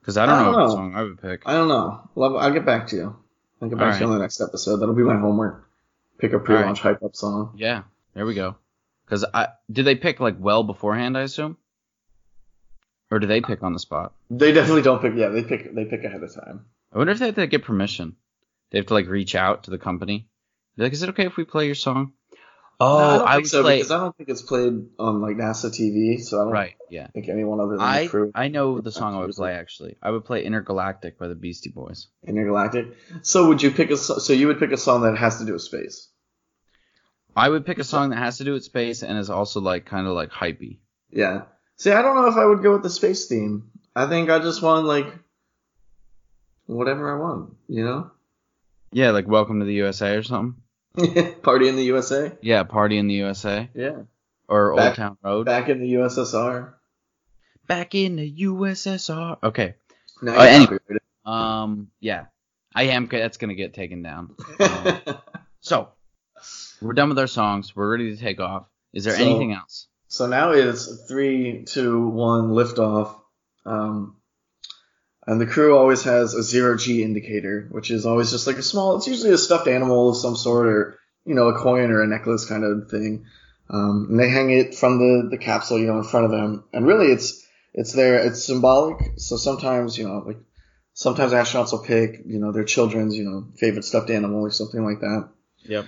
Because I don't know what song I would pick. I don't know. Well, I'll get back to you. I'll get back to you on the next episode. That'll be my homework. Pick a pre-launch hype up song. Yeah. There we go. Because did they pick like well beforehand? I assume. Or do they pick on the spot? They definitely don't pick. Yeah, they pick ahead of time. I wonder if they have to get permission. They have to like reach out to the company. They're like, is it okay if we play your song? Oh, no, because I don't think it's played on like NASA TV, so I don't think anyone other than the crew. I know the song I would play actually. I would play Intergalactic by the Beastie Boys. Intergalactic. So would you pick a song that has to do with space? I would pick a song that has to do with space and is also like kind of like hypey. Yeah. See, I don't know if I would go with the space theme. I think I just want, like, whatever I want, you know? Yeah, like Welcome to the USA or something. Party in the USA? Yeah, Party in the USA. Yeah. Or Old Town Road. Back in the USSR. Back in the USSR. Okay. No, anyway. Yeah. I am. That's going to get taken down. So, we're done with our songs. We're ready to take off. Is there anything else? So now it's 3, 2, 1, liftoff. And the crew always has a 0G indicator, which is always just like a small, it's usually a stuffed animal of some sort or, you know, a coin or a necklace kind of thing. And they hang it from the capsule, you know, in front of them. And really it's there, it's symbolic. So sometimes, you know, like sometimes astronauts will pick, you know, their children's, you know, favorite stuffed animal or something like that. Yep.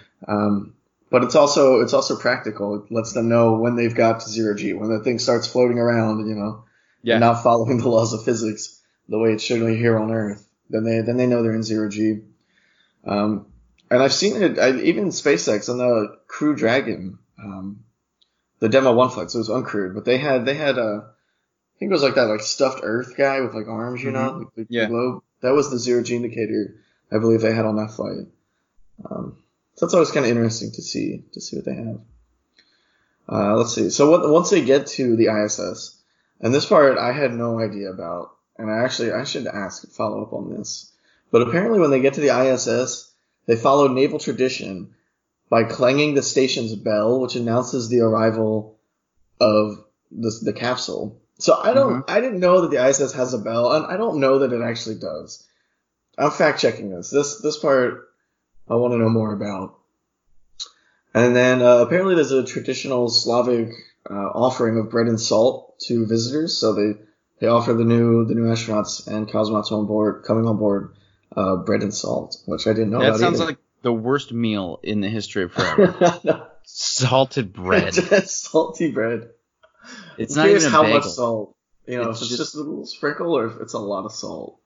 But it's also practical. It lets them know when they've got to 0G, when the thing starts floating around, you know, and not following the laws of physics the way it should here on Earth. Then they know they're in 0G. And I've seen it even SpaceX on the Crew Dragon, the demo one flight, so it was uncrewed, but they had a, I think it was like that like stuffed Earth guy with like arms, you know, like the globe. That was the 0G indicator I believe they had on that flight. So it's always kind of interesting to see what they have. Let's see. So once they get to the ISS, and this part I had no idea about, and I should follow up on this. But apparently when they get to the ISS, they follow naval tradition by clanging the station's bell, which announces the arrival of the capsule. So I didn't know that the ISS has a bell, and I don't know that it actually does. I'm fact checking this. This part I want to know more about. And then apparently there's a traditional Slavic offering of bread and salt to visitors. So they offer the new astronauts and cosmonauts coming on board bread and salt, which I didn't know about. That sounds like the worst meal in the history of forever. No. Salted bread. Salty bread. It's not even how much salt. You know, if it's just a little sprinkle or if it's a lot of salt.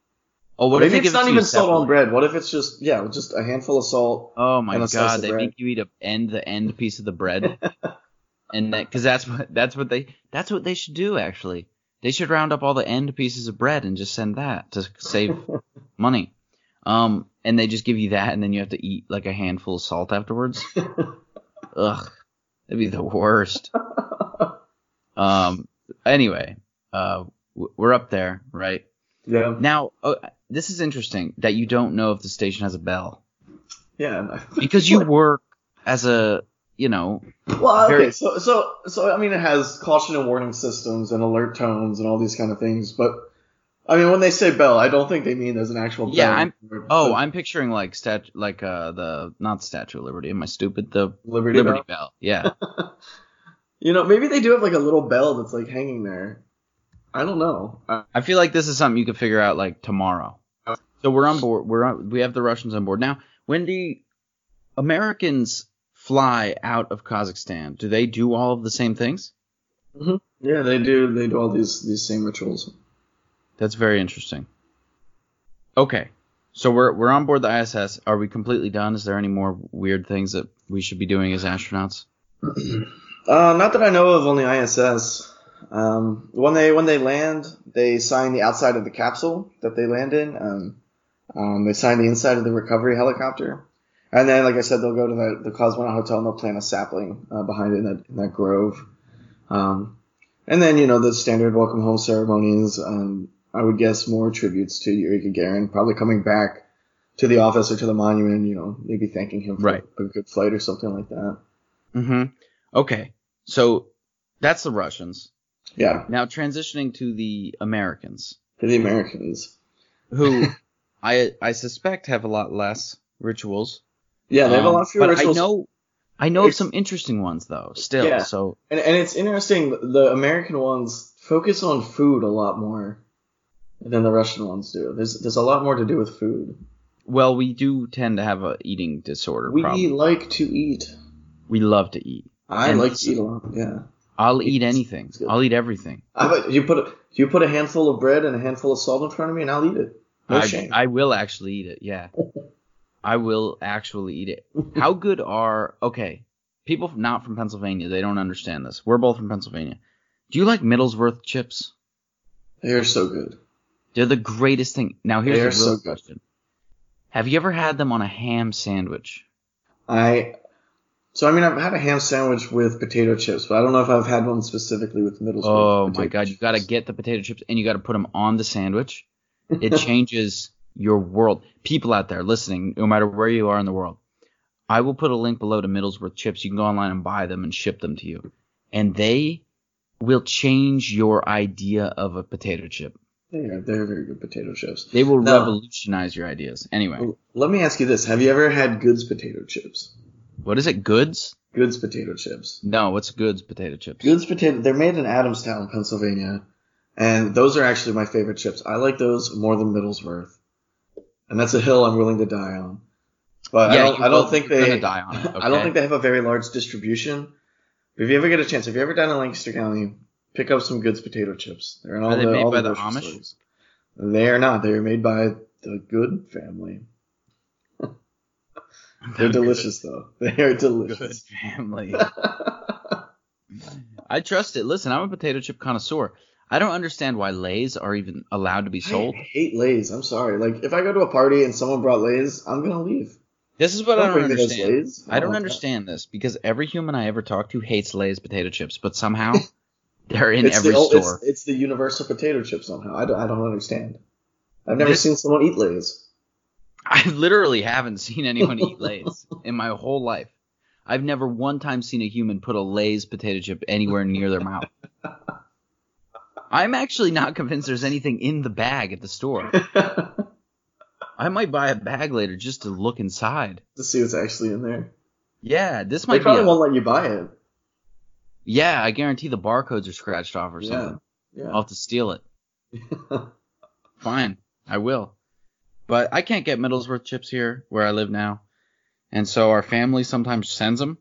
Oh, what maybe if it's not even salt on bread. What if it's just a handful of salt? Oh my god, they make you eat the end piece of the bread, and because that's what they should do actually. They should round up all the end pieces of bread and just send that to save money. And they just give you that, and then you have to eat like a handful of salt afterwards. Ugh, that'd be the worst. Anyway, we're up there, right? Yeah. Now, this is interesting that you don't know if the station has a bell. Yeah. Because you work as a, you know. Well, okay. So I mean, it has caution and warning systems and alert tones and all these kind of things. But I mean, when they say bell, I don't think they mean there's an actual bell. Yeah. I'm picturing like the Statue of Liberty. Am I stupid? The Liberty Bell. Yeah. You know, maybe they do have like a little bell that's like hanging there. I don't know. I feel like this is something you could figure out like tomorrow. So we're on board. We have the Russians on board now. When the Americans fly out of Kazakhstan, do they do all of the same things? Mm-hmm. Yeah, they do. They do all these same rituals. That's very interesting. Okay, so we're on board the ISS. Are we completely done? Is there any more weird things that we should be doing as astronauts? Not that I know of, on the ISS. When they land, they sign the outside of the capsule that they land in. They sign the inside of the recovery helicopter. And then, like I said, they'll go to the Cosmonaut Hotel and they'll plant a sapling behind it in that grove. And then, you know, the standard welcome home ceremonies. I would guess more tributes to Yuri Gagarin, probably coming back to the office or to the monument, you know, maybe thanking him for a good flight or something like that. Mm-hmm. Okay, so that's the Russians. Yeah. Now transitioning to the Americans. To the Americans. Who I suspect have a lot less rituals. Yeah, they have a lot fewer rituals. I know of some interesting ones, though, still. Yeah. So. And it's interesting, the American ones focus on food a lot more than the Russian ones do. There's a lot more to do with food. Well, we do tend to have an eating disorder problem. We like to eat. We love to eat. I like to eat a lot, yeah. I'll eat anything. I'll eat everything. You put a handful of bread and a handful of salt in front of me, and I'll eat it. No shame. I will actually eat it, yeah. I will actually eat it. How good are... Okay, people not from Pennsylvania, they don't understand this. We're both from Pennsylvania. Do you like Middlesworth chips? They are so good. They're the greatest thing. Now, here's the real question. Have you ever had them on a ham sandwich? So, I mean, I've had a ham sandwich with potato chips, but I don't know if I've had one specifically with Middlesworth. Oh, my God. You got to get the potato chips, and you got to put them on the sandwich. It changes... your world. People out there listening, no matter where you are in the world, I will put a link below to Middlesworth chips. You can go online and buy them and ship them to you. And they will change your idea of a potato chip. Yeah, they're very good potato chips. They will revolutionize your ideas. Anyway. Let me ask you this. Have you ever had Goods potato chips? What is it? Goods? Goods potato chips. No, what's Goods potato chips? They're made in Adamstown, Pennsylvania. And those are actually my favorite chips. I like those more than Middlesworth. And that's a hill I'm willing to die on. But yeah, I don't think they have a very large distribution. But if you ever get a chance, if you're ever down in Lancaster County, pick up some Goods potato chips. They're in all Are they made by the Amish? Stores. They are not. They are made by the Good family. They're delicious, though. They are delicious. Good family. I trust it. Listen, I'm a potato chip connoisseur. I don't understand why Lay's are even allowed to be sold. I hate Lay's. I'm sorry. Like, if I go to a party and someone brought Lay's, I'm going to leave. This is what I don't understand. I don't understand this because every human I ever talk to hates Lay's potato chips, but somehow they're in every store. It's the universal potato chip somehow. I don't understand. I've never seen someone eat Lay's. I literally haven't seen anyone eat Lay's in my whole life. I've never one time seen a human put a Lay's potato chip anywhere near their mouth. I'm actually not convinced there's anything in the bag at the store. I might buy a bag later just to look inside. To see what's actually in there. Yeah, this might be... They probably won't let you buy it. Yeah, I guarantee the barcodes are scratched off or something. Yeah. I'll have to steal it. Fine, I will. But I can't get Middlesworth chips here where I live now. And so our family sometimes sends them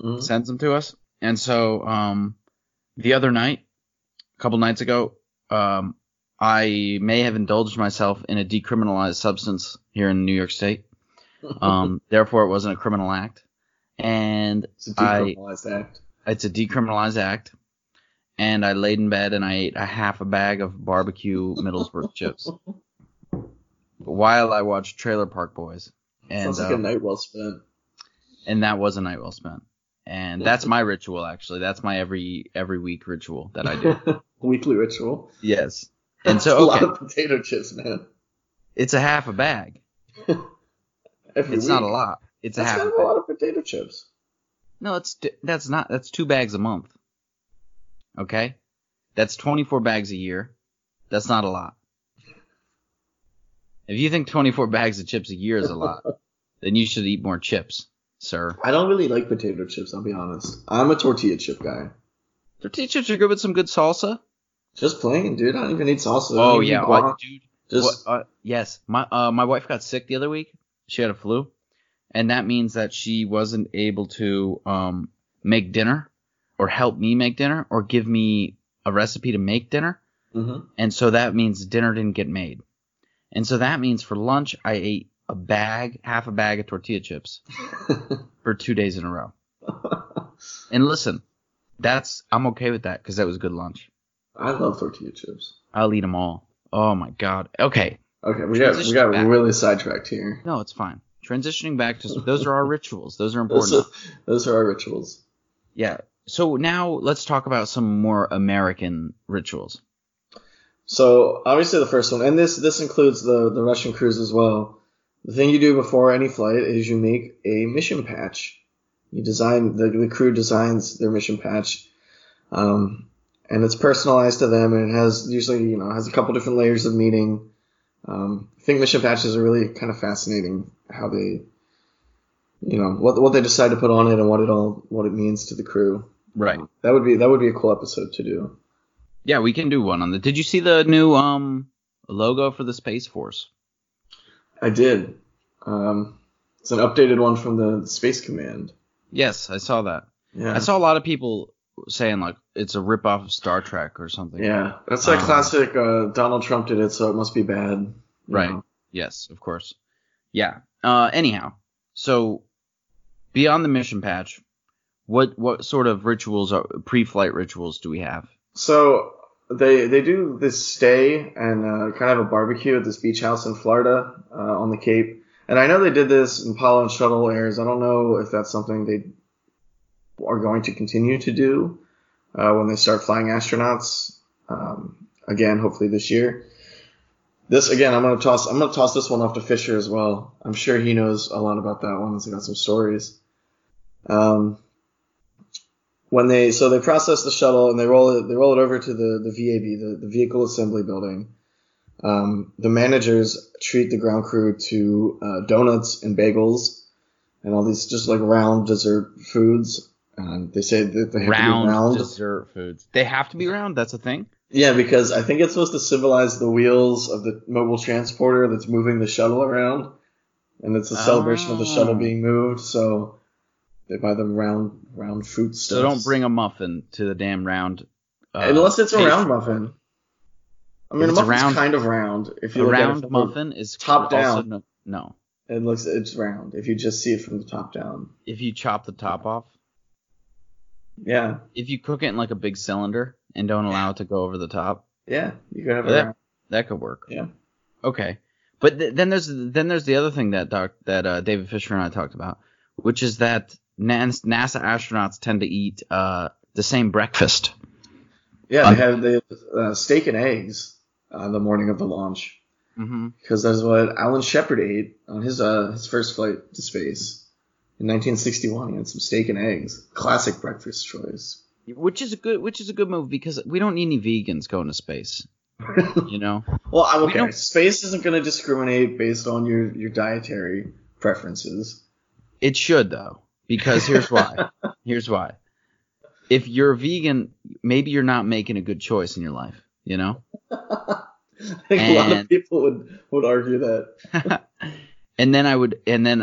to us. And so the other night... a couple nights ago, I may have indulged myself in a decriminalized substance here in New York State. Therefore, it wasn't a criminal act. And it's a decriminalized act. And I laid in bed and I ate a half a bag of barbecue Middlesworth chips while I watched Trailer Park Boys. Sounds like a night well spent. And that was a night well spent. And that's my ritual, actually. That's my every week ritual that I do. Weekly ritual? Yes. And so, okay. A lot of potato chips, man. It's a half a bag. It's not a lot. It's a half a bag. That's kind of a lot of potato chips. No, that's not. That's 2 bags a month. Okay? That's 24 bags a year. That's not a lot. If you think 24 bags of chips a year is a lot, then you should eat more chips. Sir, I don't really like potato chips, I'll be honest. I'm a tortilla chip guy. Their teachers are good with some good salsa. Just plain, dude. I don't even need salsa. Oh, yeah. Dude, just... yes. My wife got sick the other week. She had a flu. And that means that she wasn't able to make dinner or help me make dinner or give me a recipe to make dinner. Mm-hmm. And so that means dinner didn't get made. And so that means for lunch I ate half a bag of tortilla chips for 2 days in a row. And listen, I'm okay with that because that was good lunch. I love tortilla chips. I'll eat them all. Oh my god. Okay. Okay, we got really sidetracked here. No, it's fine. Transitioning back to those are our rituals. Those are important. Those are our rituals. Yeah. So now let's talk about some more American rituals. So obviously the first one, and this includes the Russian crews as well. The thing you do before any flight is you make a mission patch. You design the crew designs their mission patch, and it's personalized to them, and it has usually has a couple different layers of meaning. I think mission patches are really kind of fascinating how they, what they decide to put on it and what it means to the crew. Right. That would be a cool episode to do. Yeah, we can do one on that. Did you see the new logo for the Space Force? I did. It's an updated one from the Space Command. Yes, I saw that. Yeah. I saw a lot of people saying like it's a ripoff of Star Trek or something. Yeah, that's like classic. Donald Trump did it, so it must be bad. Right. Know. Yes, of course. Yeah. Anyhow, so beyond the mission patch, what sort of rituals are pre-flight rituals do we have? So they do this stay and kind of a barbecue at this beach house in Florida on the Cape. And I know they did this in Apollo and Shuttle airs. I don't know if that's something they are going to continue to do when they start flying astronauts again, hopefully this year. This again, I'm gonna toss this one off to Fisher as well. I'm sure he knows a lot about that one. He's got some stories. They process the shuttle and they roll it over to the VAB, the Vehicle Assembly Building. The managers treat the ground crew to donuts and bagels and all these just like round dessert foods. They say that they have to be round dessert foods. They have to be round. That's a thing. Yeah, because I think it's supposed to symbolize the wheels of the mobile transporter that's moving the shuttle around, and it's a celebration of the shuttle being moved. So. They buy them round fruit stuff. So don't bring a muffin to the damn round. Unless it's a round muffin. I mean, a muffin's kind of round. If you look at it from muffin is top down. No. It's round. If you just see it from the top down. If you chop the top off. Yeah. If you cook it in like a big cylinder and don't allow it to go over the top. Yeah, you could have that could work. Yeah. Okay, but then there's the other thing that David Fisher and I talked about, which is that. NASA astronauts tend to eat the same breakfast. Yeah, they have steak and eggs on the morning of the launch, because that's what Alan Shepard ate on his first flight to space in 1961. He had some steak and eggs, classic breakfast choice. Which is a good move because we don't need any vegans going to space. Well, I'm okay. Space isn't going to discriminate based on your dietary preferences. It should though. Because here's why. If you're a vegan, maybe you're not making a good choice in your life, I think a lot of people would argue that. and then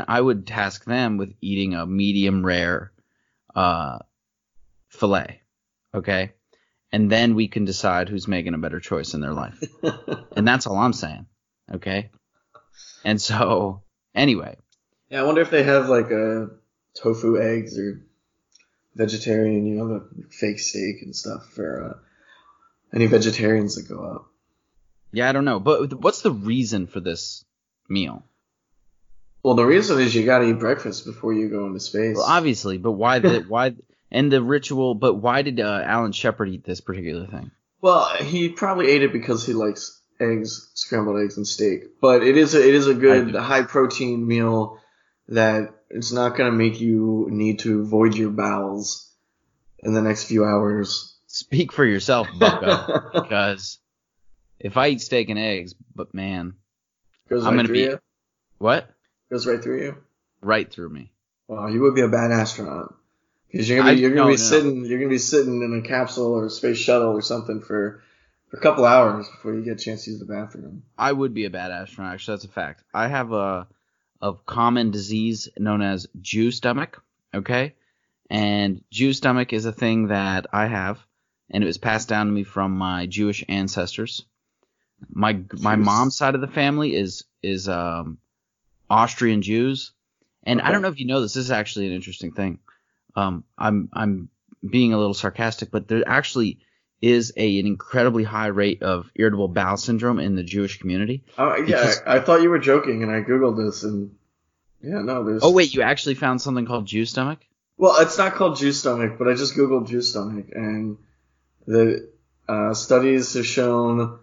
I would task them with eating a medium rare fillet, okay? And then we can decide who's making a better choice in their life. And that's all I'm saying, okay? And so, anyway. Yeah, I wonder if they have like a tofu eggs or vegetarian, the fake steak and stuff for any vegetarians that go out. Yeah, I don't know. But what's the reason for this meal? Well, the reason is you got to eat breakfast before you go into space. Well, obviously, but why did Alan Shepard eat this particular thing? Well, he probably ate it because he likes eggs, scrambled eggs and steak. But it is a good high protein meal that it's not going to make you need to void your bowels in the next few hours. Speak for yourself, Bucko, because if I eat steak and eggs, but man, goes right through you. Right through me. Wow, you would be a bad astronaut. Because you're gonna be sitting in a capsule or a space shuttle or something for a couple hours before you get a chance to use the bathroom. I would be a bad astronaut. Actually, that's a fact. I have a common disease known as Jew stomach. Okay, and Jew stomach is a thing that I have, and it was passed down to me from my Jewish ancestors. My mom's side of the family is Austrian Jews, and okay. I don't know if you know this. This is actually an interesting thing. I'm being a little sarcastic, but there actually is an incredibly high rate of irritable bowel syndrome in the Jewish community. Oh yeah, I thought you were joking, and I googled this, and yeah, no, there's. Oh wait, you actually found something called Jew stomach? Well, it's not called Jew stomach, but I just googled Jew stomach, and the studies have shown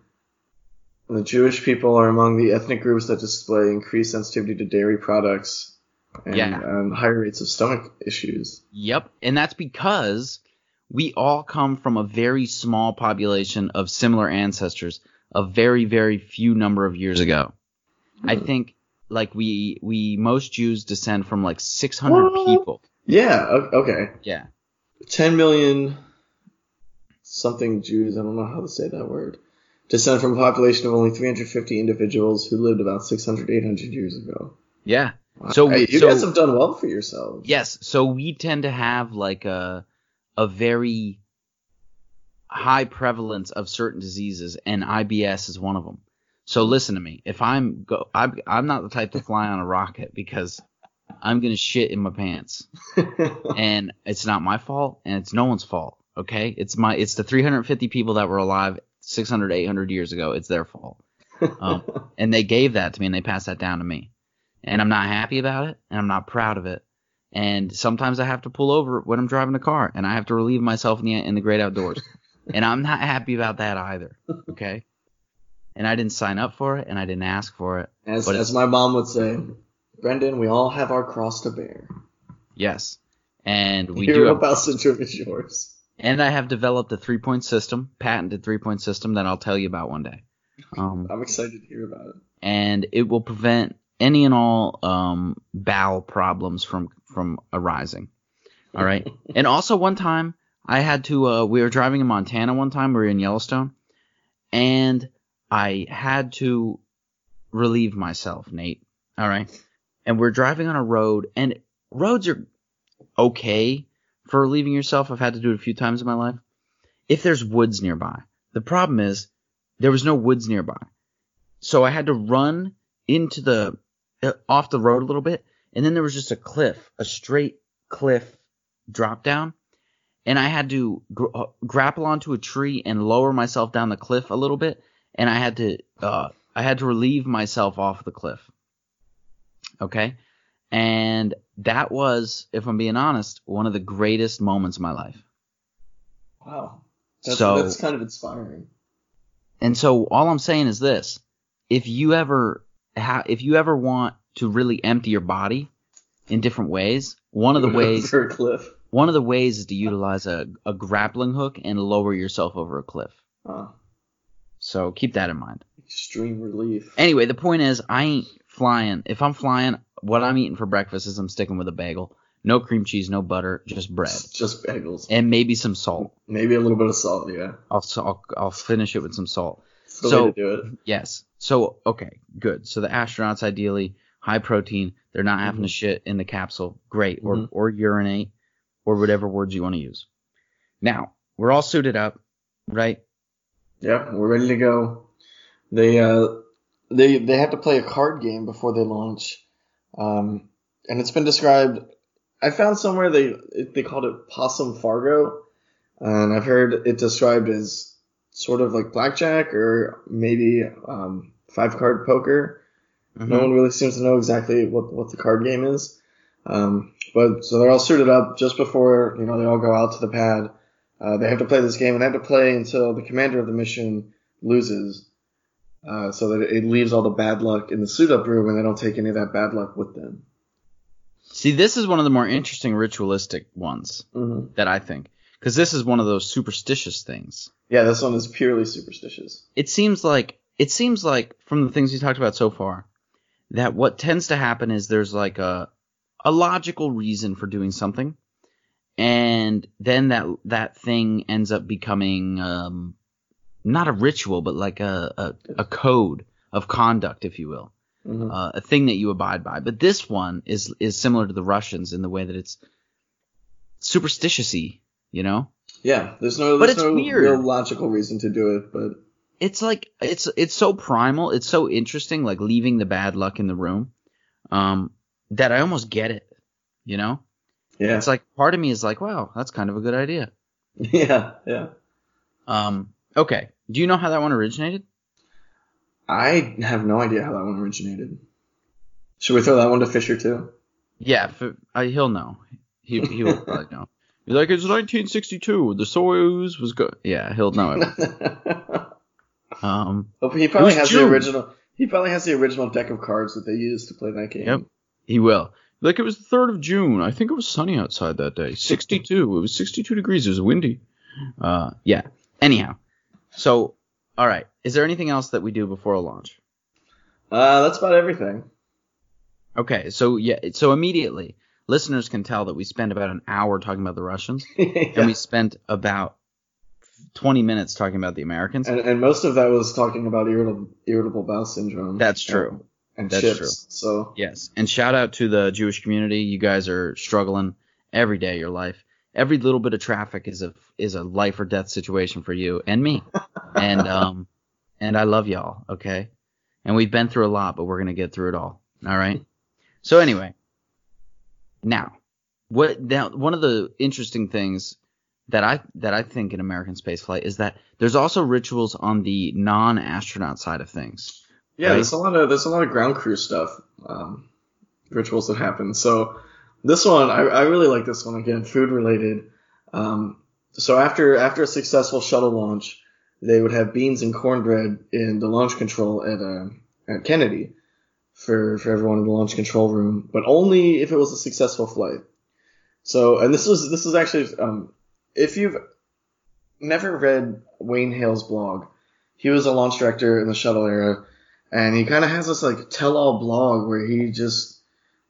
the Jewish people are among the ethnic groups that display increased sensitivity to dairy products. And higher rates of stomach issues. Yep, and that's because we all come from a very small population of similar ancestors a very, very few number of years ago. Mm. I think like we most Jews descend from like 600 people. Yeah, okay. Yeah. 10 million something Jews, I don't know how to say that word, descend from a population of only 350 individuals who lived about 600, 800 years ago. Yeah. So you guys have done well for yourselves. Yes. So we tend to have like a very high prevalence of certain diseases, and IBS is one of them. So listen to me. If I'm not the type to fly on a rocket because I'm gonna shit in my pants, and it's not my fault, and it's no one's fault. Okay, it's the 350 people that were alive 600, 800 years ago. It's their fault, and they gave that to me, and they passed that down to me. And I'm not happy about it, and I'm not proud of it. And sometimes I have to pull over when I'm driving a car, and I have to relieve myself in the great outdoors. And I'm not happy about that either, okay? And I didn't sign up for it, and I didn't ask for it. As my mom would say, Brendan, we all have our cross to bear. Yes. And we do. Your bow syndrome is yours. And I have developed a patented three-point system that I'll tell you about one day. I'm excited to hear about it. And it will prevent any and all bowel problems from arising. All right. And also one time I had to we were driving in Montana one time. We were in Yellowstone. And I had to relieve myself, Nate. All right. And we're driving on a road. And roads are okay for relieving yourself. I've had to do it a few times in my life. If there's woods nearby. The problem is there was no woods nearby. So I had to run into the – off the road a little bit, and then there was just a straight cliff drop down, and I had to grapple onto a tree and lower myself down the cliff a little bit, and I had to relieve myself off the cliff. Okay, and that was, if I'm being honest, one of the greatest moments of my life. Wow, that's kind of inspiring. And so all I'm saying is this: if you ever want to really empty your body in different ways, one of the ways is to utilize a grappling hook and lower yourself over a cliff. Huh. So keep that in mind. Extreme relief. Anyway, the point is I ain't flying. If I'm flying, what I'm eating for breakfast is I'm sticking with a bagel. No cream cheese, no butter, just bread. Just bagels. And maybe some salt. Maybe a little bit of salt, yeah. I'll finish it with some salt. So way to do it. Yes. So okay, good. So the astronauts ideally high protein. They're not having to shit in the capsule. Great. Mm-hmm. Or urinate or whatever words you want to use. Now we're all suited up, right? Yeah, we're ready to go. They have to play a card game before they launch, and it's been described. I found somewhere they called it Possum Fargo, and I've heard it described as sort of like blackjack or maybe five-card poker. Mm-hmm. No one really seems to know exactly what the card game is. But so they're all suited up just before, you know, they all go out to the pad. They have to play this game, and they have to play until the commander of the mission loses so that it leaves all the bad luck in the suit-up room, and they don't take any of that bad luck with them. See, this is one of the more interesting ritualistic ones that I think. Because this is one of those superstitious things. Yeah, this one is purely superstitious. It seems like from the things we talked about so far that what tends to happen is there's like a logical reason for doing something, And then that thing ends up becoming not a ritual, but like a code of conduct, if you will, mm-hmm. A thing that you abide by. But this one is similar to the Russians in the way that it's superstitious-y, you know? Yeah, there's no real logical reason to do it, but it's like it's so primal, it's so interesting, like leaving the bad luck in the room, that I almost get it, you know? Yeah. It's like part of me is like, wow, that's kind of a good idea. Yeah, yeah. Okay. Do you know how that one originated? I have no idea how that one originated. Should we throw that one to Fisher too? Yeah, he'll know. He will probably know. He's like, it's 1962. The Soyuz was good. Yeah, he'll know it. He probably has the original deck of cards that they used to play that game. Yep, he will. Like, it was the 3rd of June. I think it was sunny outside that day. 62. It was 62 degrees. It was windy. Yeah. Anyhow. So, all right. Is there anything else that we do before a launch? That's about everything. Okay. So, yeah. So, immediately, listeners can tell that we spent about an hour talking about the Russians. Yeah. And we spent about 20 minutes talking about the Americans. And most of that was talking about irritable bowel syndrome. That's true. And that's ships, true. So yes, and shout out to the Jewish community. You guys are struggling every day of your life. Every little bit of traffic is a life or death situation for you and me. And I love y'all. Okay, and we've been through a lot, but we're gonna get through it all. All right. So anyway, now one of the interesting things that I think in American spaceflight is that there's also rituals on the non-astronaut side of things. Yeah, right. there's a lot of ground crew stuff, rituals that happen. So this one, I really like this one. Again, food related. So after a successful shuttle launch, they would have beans and cornbread in the launch control at Kennedy for everyone in the launch control room, but only if it was a successful flight. So, and this was actually, if you've never read Wayne Hale's blog, he was a launch director in the shuttle era. And he kind of has this like tell-all blog where he just,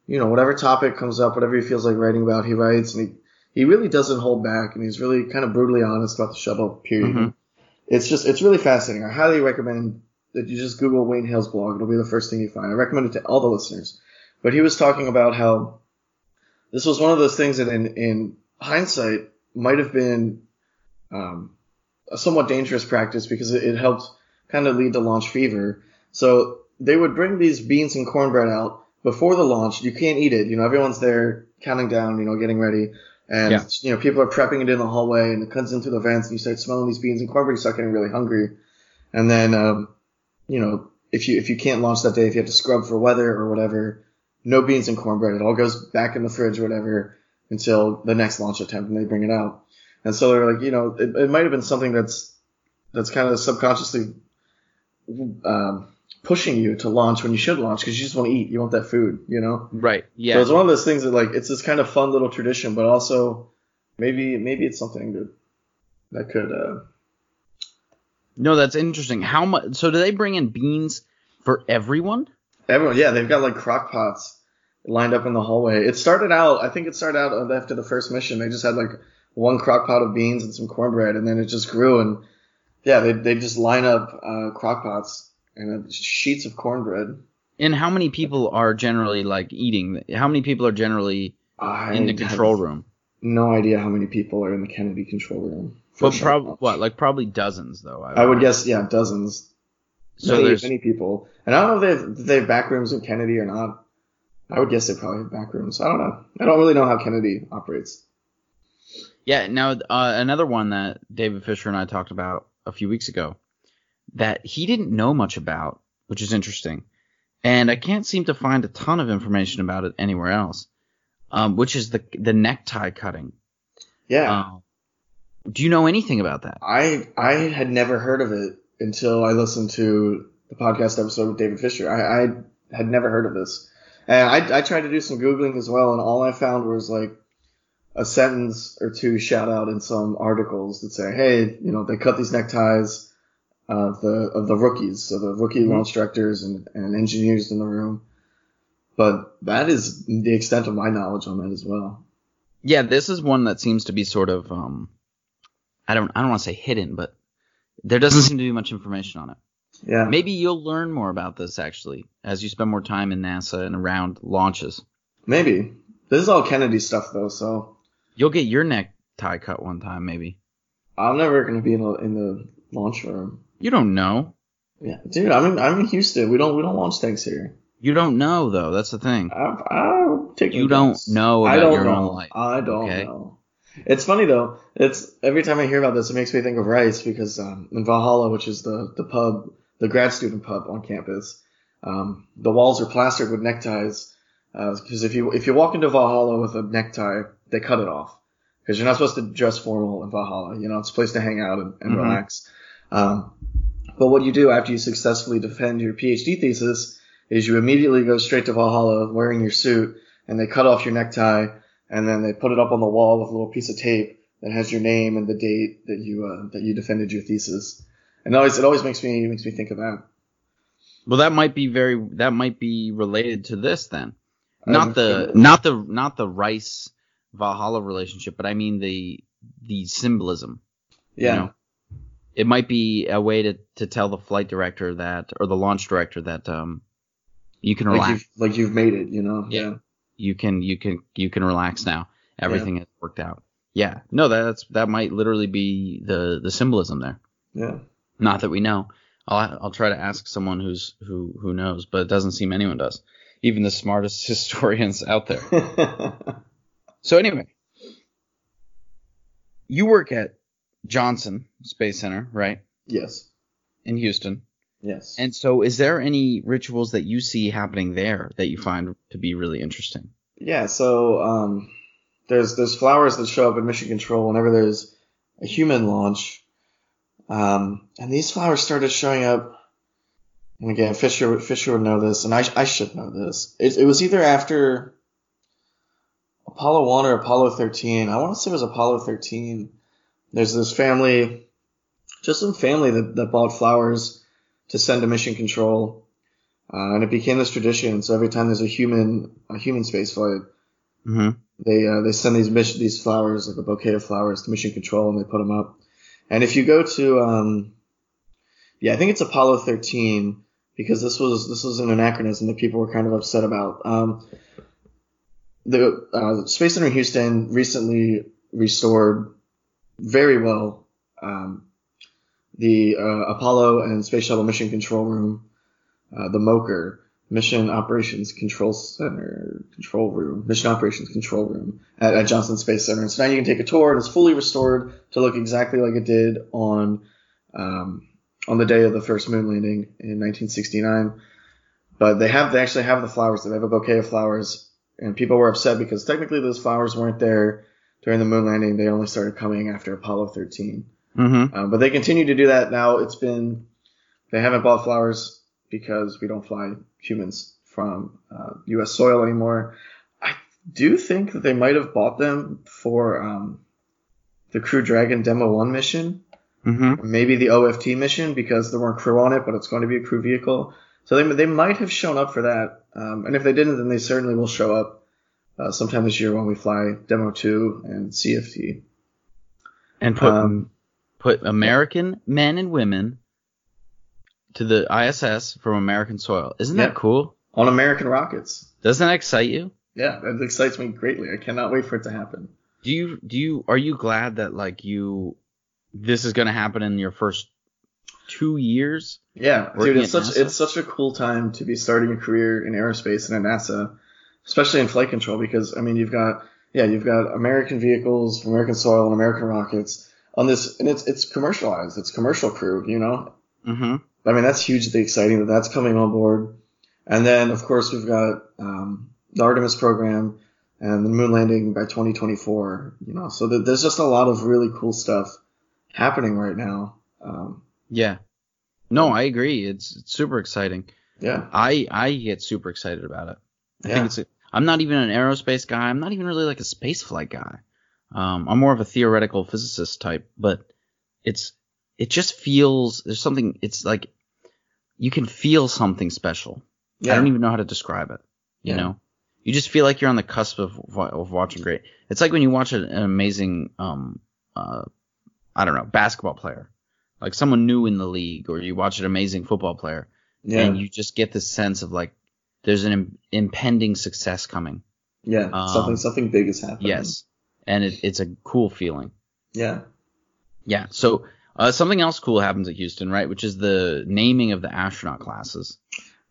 you know, whatever topic comes up, whatever he feels like writing about, he writes. And he really doesn't hold back. And he's really kind of brutally honest about the shuttle, period. Mm-hmm. It's really fascinating. I highly recommend that you just Google Wayne Hale's blog. It'll be the first thing you find. I recommend it to all the listeners. But he was talking about how this was one of those things that in hindsight might have been a somewhat dangerous practice because it helped kind of lead to launch fever. So they would bring these beans and cornbread out before the launch. You can't eat it. You know, everyone's there counting down, you know, getting ready. And, yeah. You know, people are prepping it in the hallway and it comes in through the vents and you start smelling these beans and cornbread. You start getting really hungry. And then, you know, if you can't launch that day, if you have to scrub for weather or whatever, no beans and cornbread. It all goes back in the fridge or whatever until the next launch attempt and they bring it out. And so they're like, you know, it might have been something that's kind of subconsciously, pushing you to launch when you should launch because you just want to eat. You want that food, you know? Right. Yeah. So it's one of those things that like it's this kind of fun little tradition, but also maybe it's something that could. No, that's interesting. How much? So do they bring in beans for everyone? Everyone, yeah. They've got like crock pots lined up in the hallway. I think it started out after the first mission. They just had like one crock pot of beans and some cornbread, and then it just grew. And yeah, they just line up crock pots. And sheets of cornbread. And how many people are generally like eating? How many people are generally in the control room? No idea how many people are in the Kennedy control room. But probably what? Like probably dozens, though. I would guess, yeah, dozens. So there's many people, and I don't know if they have back rooms in Kennedy or not. I would guess they probably have back rooms. I don't know. I don't really know how Kennedy operates. Yeah. Now another one that David Fisher and I talked about a few weeks ago. That he didn't know much about, which is interesting. And I can't seem to find a ton of information about it anywhere else, which is the necktie cutting. Yeah. Do you know anything about that? I had never heard of it until I listened to the podcast episode with David Fisher. I had never heard of this. And I tried to do some Googling as well, and all I found was like a sentence or two shout out in some articles that say, hey, you know, they cut these neckties. Of the rookies, so the rookie mm-hmm. launch directors and engineers in the room. But that is the extent of my knowledge on that as well. Yeah, this is one that seems to be sort of I don't want to say hidden, but there doesn't seem to be much information on it. Yeah. Maybe you'll learn more about this actually as you spend more time in NASA and around launches. Maybe. This is all Kennedy stuff though, so you'll get your necktie cut one time maybe. I'm never going to be in the launch room. You don't know. Yeah, dude, I'm in Houston. We don't launch things here. You don't know though. That's the thing. I'll take you don't know about your own life. I don't know. It's funny though. It's every time I hear about this, it makes me think of Rice because in Valhalla, which is the pub, the grad student pub on campus, the walls are plastered with neckties because if you walk into Valhalla with a necktie, they cut it off because you're not supposed to dress formal in Valhalla. You know, it's a place to hang out and mm-hmm. relax. But what you do after you successfully defend your PhD thesis is you immediately go straight to Valhalla wearing your suit, and they cut off your necktie, and then they put it up on the wall with a little piece of tape that has your name and the date that you defended your thesis. And it always makes me think of that. Well, that might be related to this then. Not the Rice Valhalla relationship, but I mean the symbolism. Yeah. You know? It might be a way to tell the flight director that, or the launch director that, you can relax. Like you've made it, you know? Yeah. You can relax now. Everything has worked out. Yeah. No, that might literally be the symbolism there. Yeah. Not that we know. I'll try to ask someone who knows, but it doesn't seem anyone does. Even the smartest historians out there. So anyway, you work at Johnson Space Center, right? Yes. In Houston. Yes. And so is there any rituals that you see happening there that you find to be really interesting? Yeah, so there's flowers that show up in Mission Control whenever there's a human launch. And these flowers started showing up, and again, Fisher would know this, and I should know this. It was either after Apollo 1 or Apollo 13. I want to say it was Apollo 13. There's this family, just some family that bought flowers to send to Mission Control, and it became this tradition. So every time there's a human space flight, mm-hmm. they send these flowers, like a bouquet of flowers, to Mission Control, and they put them up. And if you go to, I think it's Apollo 13 because this was an anachronism that people were kind of upset about. The Space Center in Houston recently restored. Very well. The Apollo and Space Shuttle Mission Control Room, the MOCR, Mission Operations Control Room at Johnson Space Center. And so now you can take a tour, and it's fully restored to look exactly like it did on the day of the first moon landing in 1969. But they actually have the flowers. They have a bouquet of flowers, and people were upset because technically those flowers weren't there. During the moon landing, they only started coming after Apollo 13. Mm-hmm. But they continue to do that now. They haven't bought flowers because we don't fly humans from U.S. soil anymore. I do think that they might have bought them for the Crew Dragon Demo 1 mission, mm-hmm. maybe the OFT mission because there weren't crew on it, but it's going to be a crew vehicle. So they might have shown up for that. And if they didn't, then they certainly will show up. Sometime this year when we fly Demo 2 and CFT. And put American men and women to the ISS from American soil. Isn't that cool? On American rockets. Doesn't that excite you? Yeah, that excites me greatly. I cannot wait for it to happen. Are you glad that this is going to happen in your first 2 years? Yeah, dude, it's such a cool time to be starting a career in aerospace and at NASA. Especially in flight control, because I mean you've got American vehicles, American soil, and American rockets on this, and it's commercialized, it's commercial crew, you know. Mm-hmm. I mean that's hugely exciting that's coming on board, and then of course we've got the Artemis program and the moon landing by 2024, you know. So there's just a lot of really cool stuff happening right now. Yeah. No, I agree. It's super exciting. Yeah. I get super excited about it. I think it's. I'm not even an aerospace guy. I'm not even really like a spaceflight guy. I'm more of a theoretical physicist type, but it just feels there's something. It's like you can feel something special. Yeah. I don't even know how to describe it. You know, you just feel like you're on the cusp of watching great. It's like when you watch an amazing, I don't know, basketball player, like someone new in the league, or you watch an amazing football player, and you just get this sense of like there's an impending success coming. Yeah, something big is happening. Yes, and it's a cool feeling. Yeah. Yeah, so something else cool happens at Houston, right, which is the naming of the astronaut classes.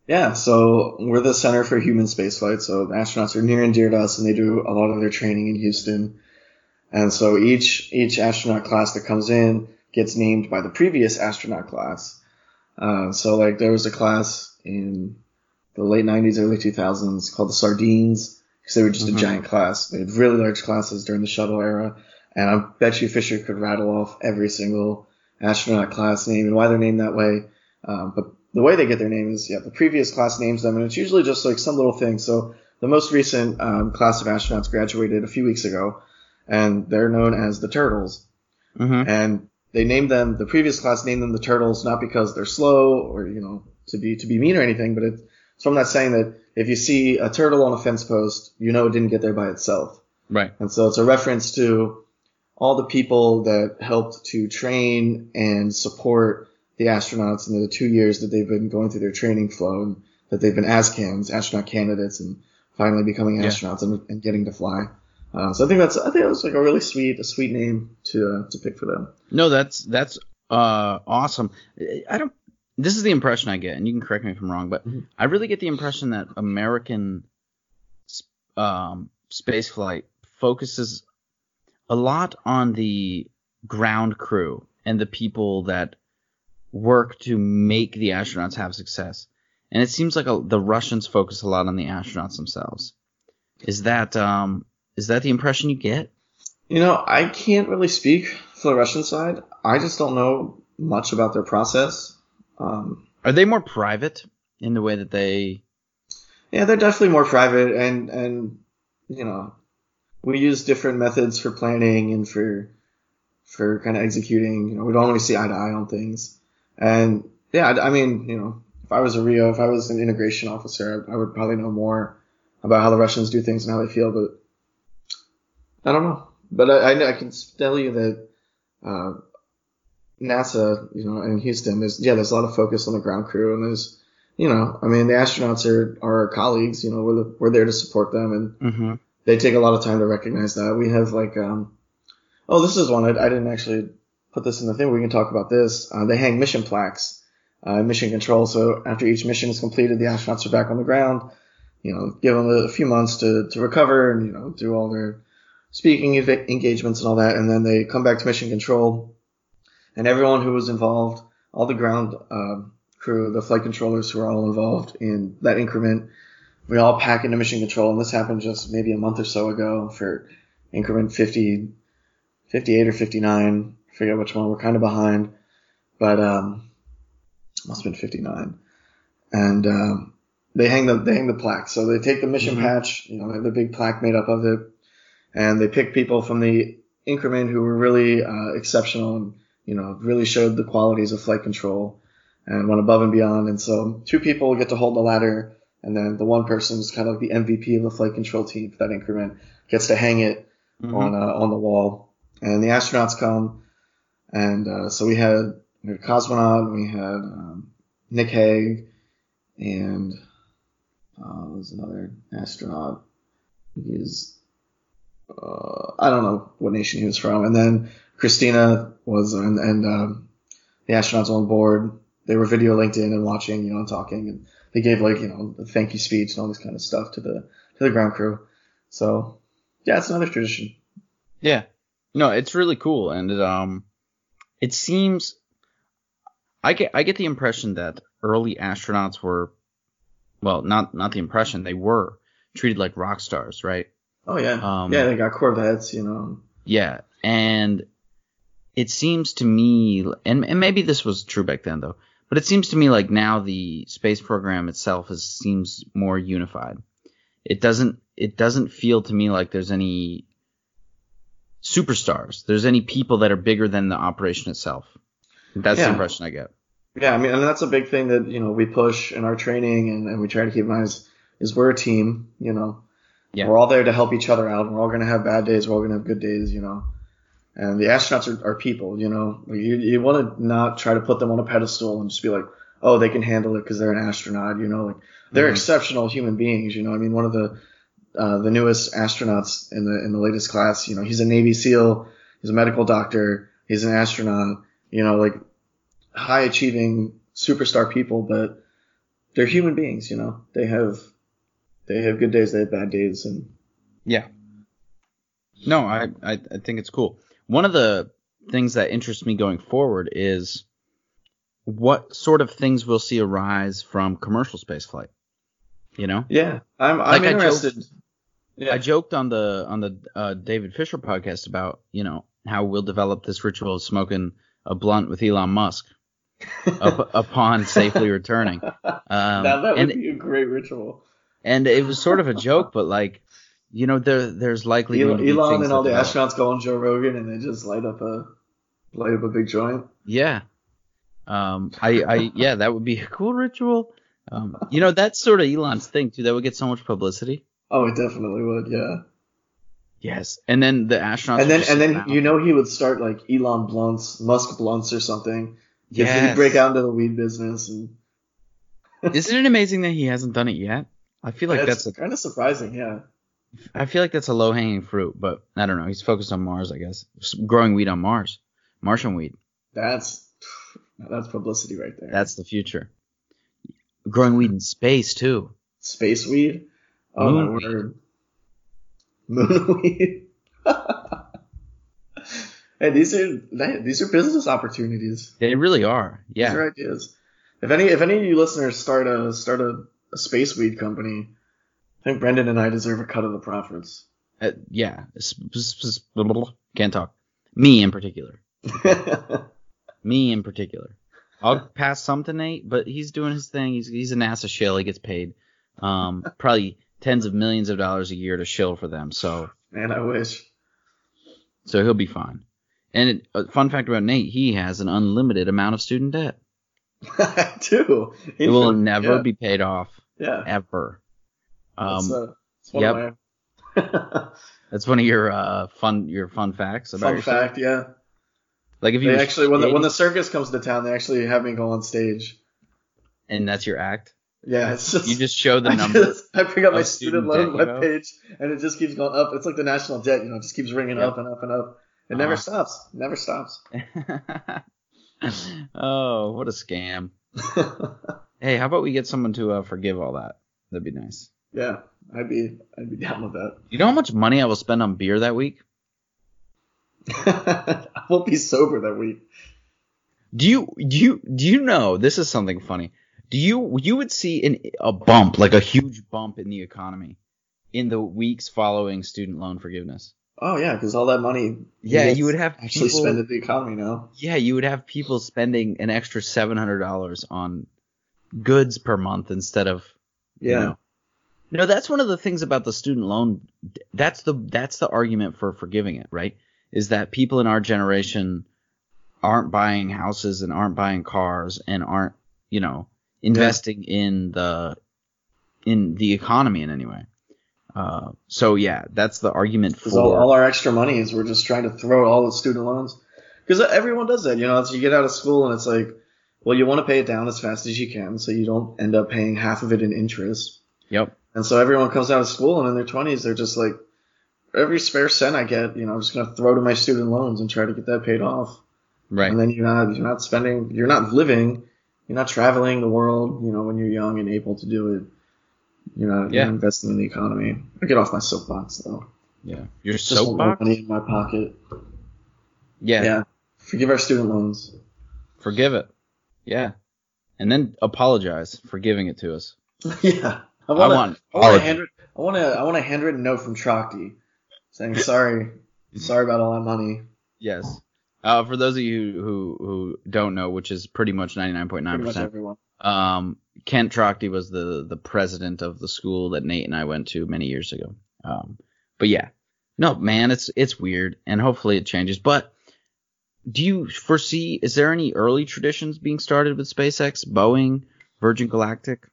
Yeah, so we're the Center for Human Spaceflight, so astronauts are near and dear to us, and they do a lot of their training in Houston. And so each astronaut class that comes in gets named by the previous astronaut class. So like there was a class in the late 90s, early 2000s called the Sardines, because they were just a giant class. They had really large classes during the shuttle era. And I bet you Fisher could rattle off every single astronaut class name and why they're named that way. But the way they get their name is, the previous class names them, and it's usually just like some little thing. So the most recent class of astronauts graduated a few weeks ago, and they're known as the Turtles. Mm-hmm. And they named them, the previous class named them the Turtles, not because they're slow or, to be mean or anything, but it's from that saying that if you see a turtle on a fence post, it didn't get there by itself. Right. And so it's a reference to all the people that helped to train and support the astronauts in the 2 years that they've been going through their training flow, and that they've been ASCANs, astronaut candidates, and finally becoming astronauts and getting to fly. So I think that was like a really sweet name to pick for them. No, that's awesome. This is the impression I get, and you can correct me if I'm wrong, but I really get the impression that American spaceflight focuses a lot on the ground crew and the people that work to make the astronauts have success. And it seems like the Russians focus a lot on the astronauts themselves. Is that the impression you get? I can't really speak for the Russian side. I just don't know much about their process. Are they more private in the way that they... Yeah, they're definitely more private, and we use different methods for planning and for kind of executing. We don't always see eye to eye on things. And if I was a RIO, if I was an integration officer, I would probably know more about how the Russians do things and how they feel. But I don't know. But I can tell you that NASA, in Houston, there's a lot of focus on the ground crew, and there's, the astronauts are our colleagues. We're there to support them, and they take a lot of time to recognize that. We have like, this is one I didn't actually put this in the thing. We can talk about this. They hang mission plaques, mission control. So after each mission is completed, the astronauts are back on the ground. Give them a few months to recover and do all their speaking engagements and all that, and then they come back to mission control. And everyone who was involved, all the ground crew, the flight controllers who are all involved in that increment. We all pack into mission control, and this happened just maybe a month or so ago for increment 50, 58 or 59. I forget which one. We're kind of behind, but must have been 59. And they hang the plaque. So they take the mission patch, the big plaque made up of it, and they pick people from the increment who were really exceptional and really showed the qualities of flight control and went above and beyond. And so two people get to hold the ladder. And then the one person is kind of like the MVP of the flight control team for that increment, gets to hang it on the wall. And the astronauts come. And so we had Cosmonaut, we had Nick Hague, and there was another astronaut. He's I don't know what nation he was from. And then Christina was, and the astronauts on board, they were video linked in and watching, and talking, and they gave like, a thank you speech and all this kind of stuff to the ground crew. So yeah, it's another tradition. Yeah. No, it's really cool. And it seems I get the impression that early astronauts were, well, not the impression, they were treated like rock stars, right? Oh yeah. They got Corvettes, Yeah. And it seems to me, and maybe this was true back then though, but it seems to me like now the space program itself seems more unified. It doesn't feel to me like there's any superstars. There's any people that are bigger than the operation itself. That's the impression I get. Yeah, and that's a big thing that we push in our training and we try to keep in mind is we're a team. Yeah. We're all there to help each other out. We're all going to have bad days. We're all going to have good days, you know. And the astronauts are people, you know. You want to not try to put them on a pedestal and just be like, oh, they can handle it because they're an astronaut, you know. Like they're mm-hmm. exceptional human beings, you know. I mean, one of the newest astronauts in the latest class, you know, he's a Navy SEAL, he's a medical doctor, he's an astronaut, you know, like high achieving superstar people, but they're human beings, you know. They have good days, they have bad days, and yeah. No, I think it's cool. One of the things that interests me going forward is what sort of things we'll see arise from commercial spaceflight. You know? Yeah, I'm interested. I joked on the David Fisher podcast about, you know, how we'll develop this ritual of smoking a blunt with Elon Musk upon safely returning. Now that would be a great ritual. And it was sort of a joke, but like, you know, there's likely Elon and all the astronauts go on Joe Rogan and they just light up a big joint. Yeah. Yeah, that would be a cool ritual. You know, that's sort of Elon's thing too. That would get so much publicity. Oh, it definitely would. Yeah. Yes. And then the astronauts. And then you know, he would start like Elon blunts, Musk blunts or something. Yeah. He'd break out into the weed business. And isn't it amazing that he hasn't done it yet? I feel like that's kind of surprising. Yeah. I feel like that's a low hanging fruit, but I don't know. He's focused on Mars, I guess. Growing weed on Mars. Martian weed. That's publicity right there. That's the future. Growing weed in space too. Space weed? Oh, my word. Moon weed. Hey, these are business opportunities. They really are. Yeah. These are ideas. If any of you listeners start a space weed company, I think Brendan and I deserve a cut of the profits. Yeah. Can't talk. Me in particular. I'll pass some to Nate, but he's doing his thing. He's a NASA shill. He gets paid probably tens of millions of dollars a year to shill for them. So man, I wish. So he'll be fine. And a fun fact about Nate, he has an unlimited amount of student debt. I do. It will never be paid off. Yeah. Ever. That's one of my... That's one of your fun facts about yourself. Fun fact, yeah. Like if you actually when the circus comes to town, they actually have me go on stage. And that's your act? Yeah. It's just, you just show the numbers. I pick up my student loan webpage, and it just keeps going up. It's like the national debt, you know, it just keeps ringing up and up and up. It never stops. It never stops. Oh, what a scam. Hey, how about we get someone to forgive all that? That'd be nice. Yeah, I'd be down with that. You know how much money I will spend on beer that week? I won't be sober that week. Do you know this is something funny? You would see a bump, like a huge bump in the economy in the weeks following student loan forgiveness. Oh yeah, because all that money you would have actually spend at the economy now. Yeah, you would have people spending an extra $700 on goods per month instead of you know. No, that's one of the things about the student loan. That's the argument for forgiving it, right? Is that people in our generation aren't buying houses and aren't buying cars and aren't, you know, investing in the economy in any way. So yeah, that's the argument for all our extra money is we're just trying to throw at all the student loans because everyone does that. You know, you get out of school and it's like, well, you want to pay it down as fast as you can so you don't end up paying half of it in interest. Yep. And so everyone comes out of school and in their 20s, they're just like, every spare cent I get, you know, I'm just going to throw to my student loans and try to get that paid off. Right. And then you're not spending, you're not living, you're not traveling the world, you know, when you're young and able to do it. You're not investing in the economy. I get off my soapbox, though. Yeah. Your soapbox? Just money in my pocket. Yeah. Yeah. Forgive our student loans. Forgive it. Yeah. And then apologize for giving it to us. Yeah. I want a handwritten note from Chokti saying sorry about all that money. Yes. For those of you who don't know, which is pretty much 99.9% everyone. Kent Chokti was the president of the school that Nate and I went to many years ago. But yeah, no man, it's weird, and hopefully it changes. But do you foresee? Is there any early traditions being started with SpaceX, Boeing, Virgin Galactic?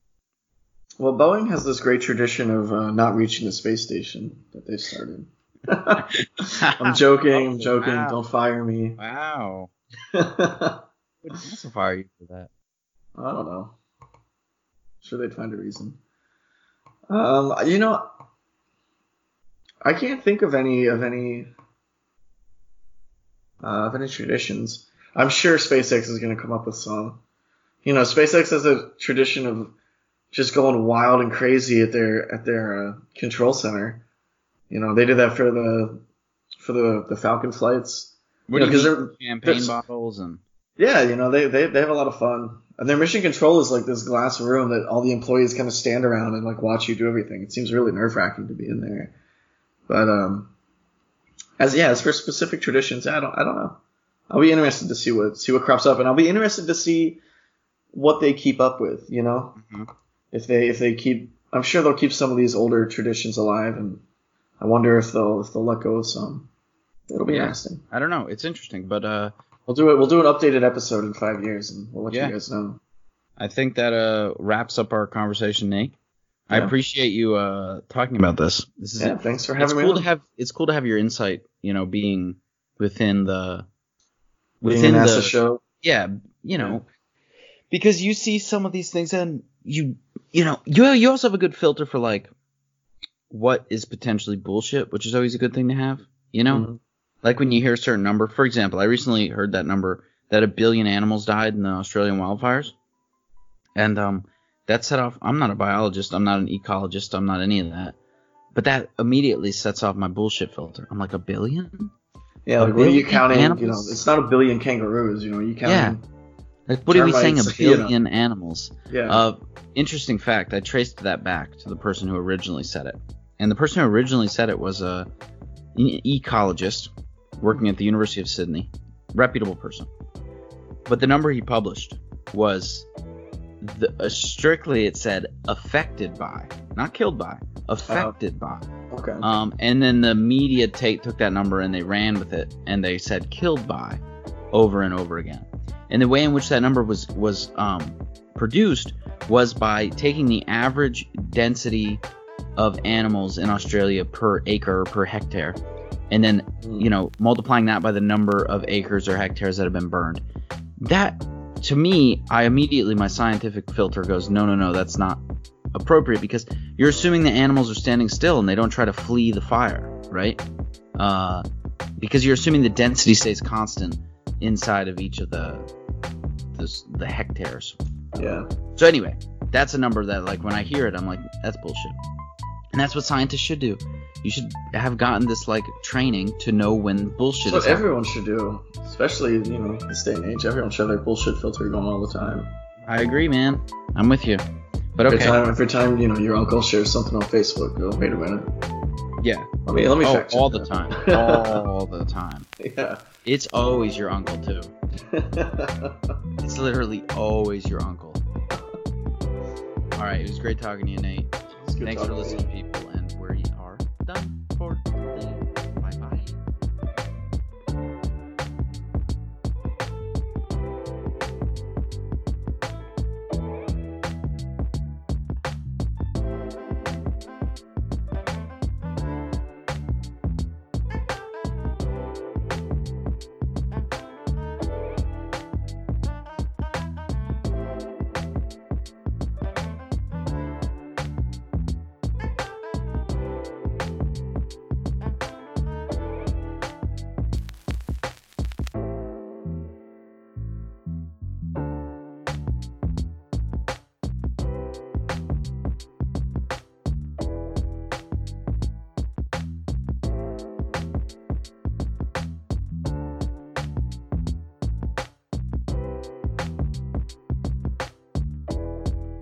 Well, Boeing has this great tradition of not reaching the space station that they've started. I'm joking. Wow. Don't fire me. Wow. Would NASA fire you for that? I don't know. I'm sure they'd find a reason. You know, I can't think of any traditions. I'm sure SpaceX is going to come up with some. You know, SpaceX has a tradition of just going wild and crazy at their control center. You know, they did that for the Falcon flights. What do you mean? Champagne bottles and yeah, you know, they have a lot of fun. And their mission control is like this glass room that all the employees kind of stand around and like watch you do everything. It seems really nerve wracking to be in there. But as for specific traditions, I don't know. I'll be interested to see what crops up, and I'll be interested to see what they keep up with. You know, mm-hmm. if they keep, I'm sure they'll keep some of these older traditions alive, and I wonder if they'll let go of some. It'll be interesting. I don't know. It's interesting, but we'll do it. We'll do an updated episode in 5 years, and we'll let you guys know. I think that wraps up our conversation, Nate. Yeah. I appreciate you talking about this. Thanks for having me. It's cool to have your insight. You know, being within the NASA show. Yeah, you know, because you see some of these things, and you also have a good filter for like what is potentially bullshit, which is always a good thing to have. You know. Mm-hmm. Like when you hear a certain number, for example, I recently heard that number that 1 billion animals died in the Australian wildfires. And that set off – I'm not a biologist. I'm not an ecologist. I'm not any of that. But that immediately sets off my bullshit filter. I'm like, 1 billion? Yeah, like what are you counting? Animals? You know, it's not 1 billion kangaroos. You know, you count. Yeah. Like what are we saying, 1 billion animals? Yeah. Interesting fact. I traced that back to the person who originally said it. And the person who originally said it was an ecologist – working at the University of Sydney, reputable person. But the number he published was strictly, it said, affected by, not killed by, affected by. Okay. And then the media took that number and they ran with it and they said killed by over and over again. And the way in which that number was produced was by taking the average density of animals in Australia per acre or per hectare. And then, you know, multiplying that by the number of acres or hectares that have been burned. That, to me, my scientific filter goes, no, that's not appropriate, because you're assuming the animals are standing still and they don't try to flee the fire, right? Because you're assuming the density stays constant inside of each of the hectares. Yeah. So anyway, that's a number that, like, when I hear it, I'm like, that's bullshit. And that's what scientists should do. You should have gotten this like training to know when bullshit is happening. Everyone should do, especially, you know, this day and age. Everyone should have their bullshit filter going all the time. I agree, man. I'm with you. But okay. Every time, you know, your uncle shares something on Facebook, go, wait a minute. Yeah. Let me check. All the time. All the time. Yeah. It's always your uncle too. It's literally always your uncle. All right. It was great talking to you, Nate. Thanks for listening, people.